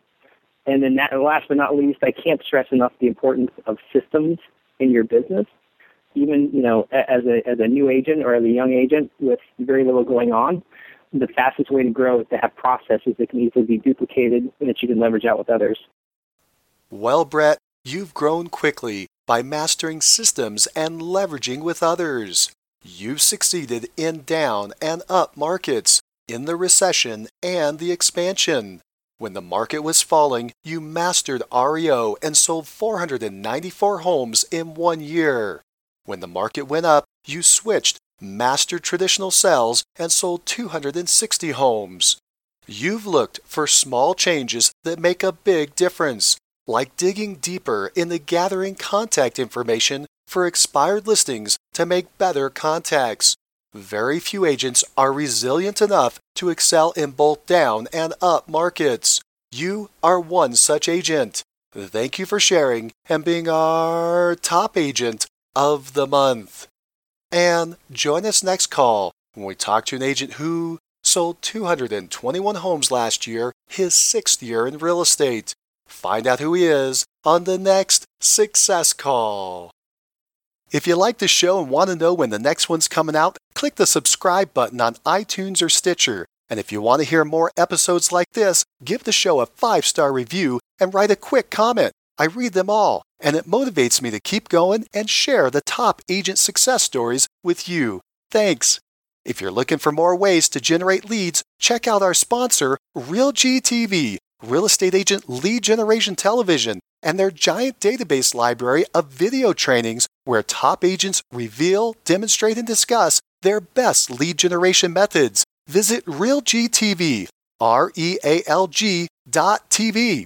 And then that, last but not least, I can't stress enough the importance of systems in your business. Even, you know, as a, as a new agent or as a young agent with very little going on, the fastest way to grow is to have processes that can easily be duplicated and that you can leverage out with others. Well, Brett, you've grown quickly by mastering systems and leveraging with others. You've succeeded in down and up markets, in the recession and the expansion. When the market was falling, you mastered R E O and sold four hundred ninety-four homes in one year. When the market went up, you switched, mastered traditional sales, and sold two hundred sixty homes. You've looked for small changes that make a big difference, like digging deeper into gathering contact information for expired listings to make better contacts, Very few agents are resilient enough to excel in both down and up markets. You are one such agent. Thank you for sharing and being our top agent of the month. And join us next call when we talk to an agent who sold two hundred twenty-one homes last year, his sixth year in real estate. Find out who he is on the next Success Call. If you like the show and want to know when the next one's coming out, click the subscribe button on iTunes or Stitcher. And if you want to hear more episodes like this, give the show a five-star review and write a quick comment. I read them all, and it motivates me to keep going and share the top agent success stories with you. Thanks. If you're looking for more ways to generate leads, check out our sponsor, RealGTV, Real Estate Agent Lead Generation Television, and their giant database library of video trainings where top agents reveal, demonstrate, and discuss their best lead generation methods. Visit RealGTV, R E A L G dot T V.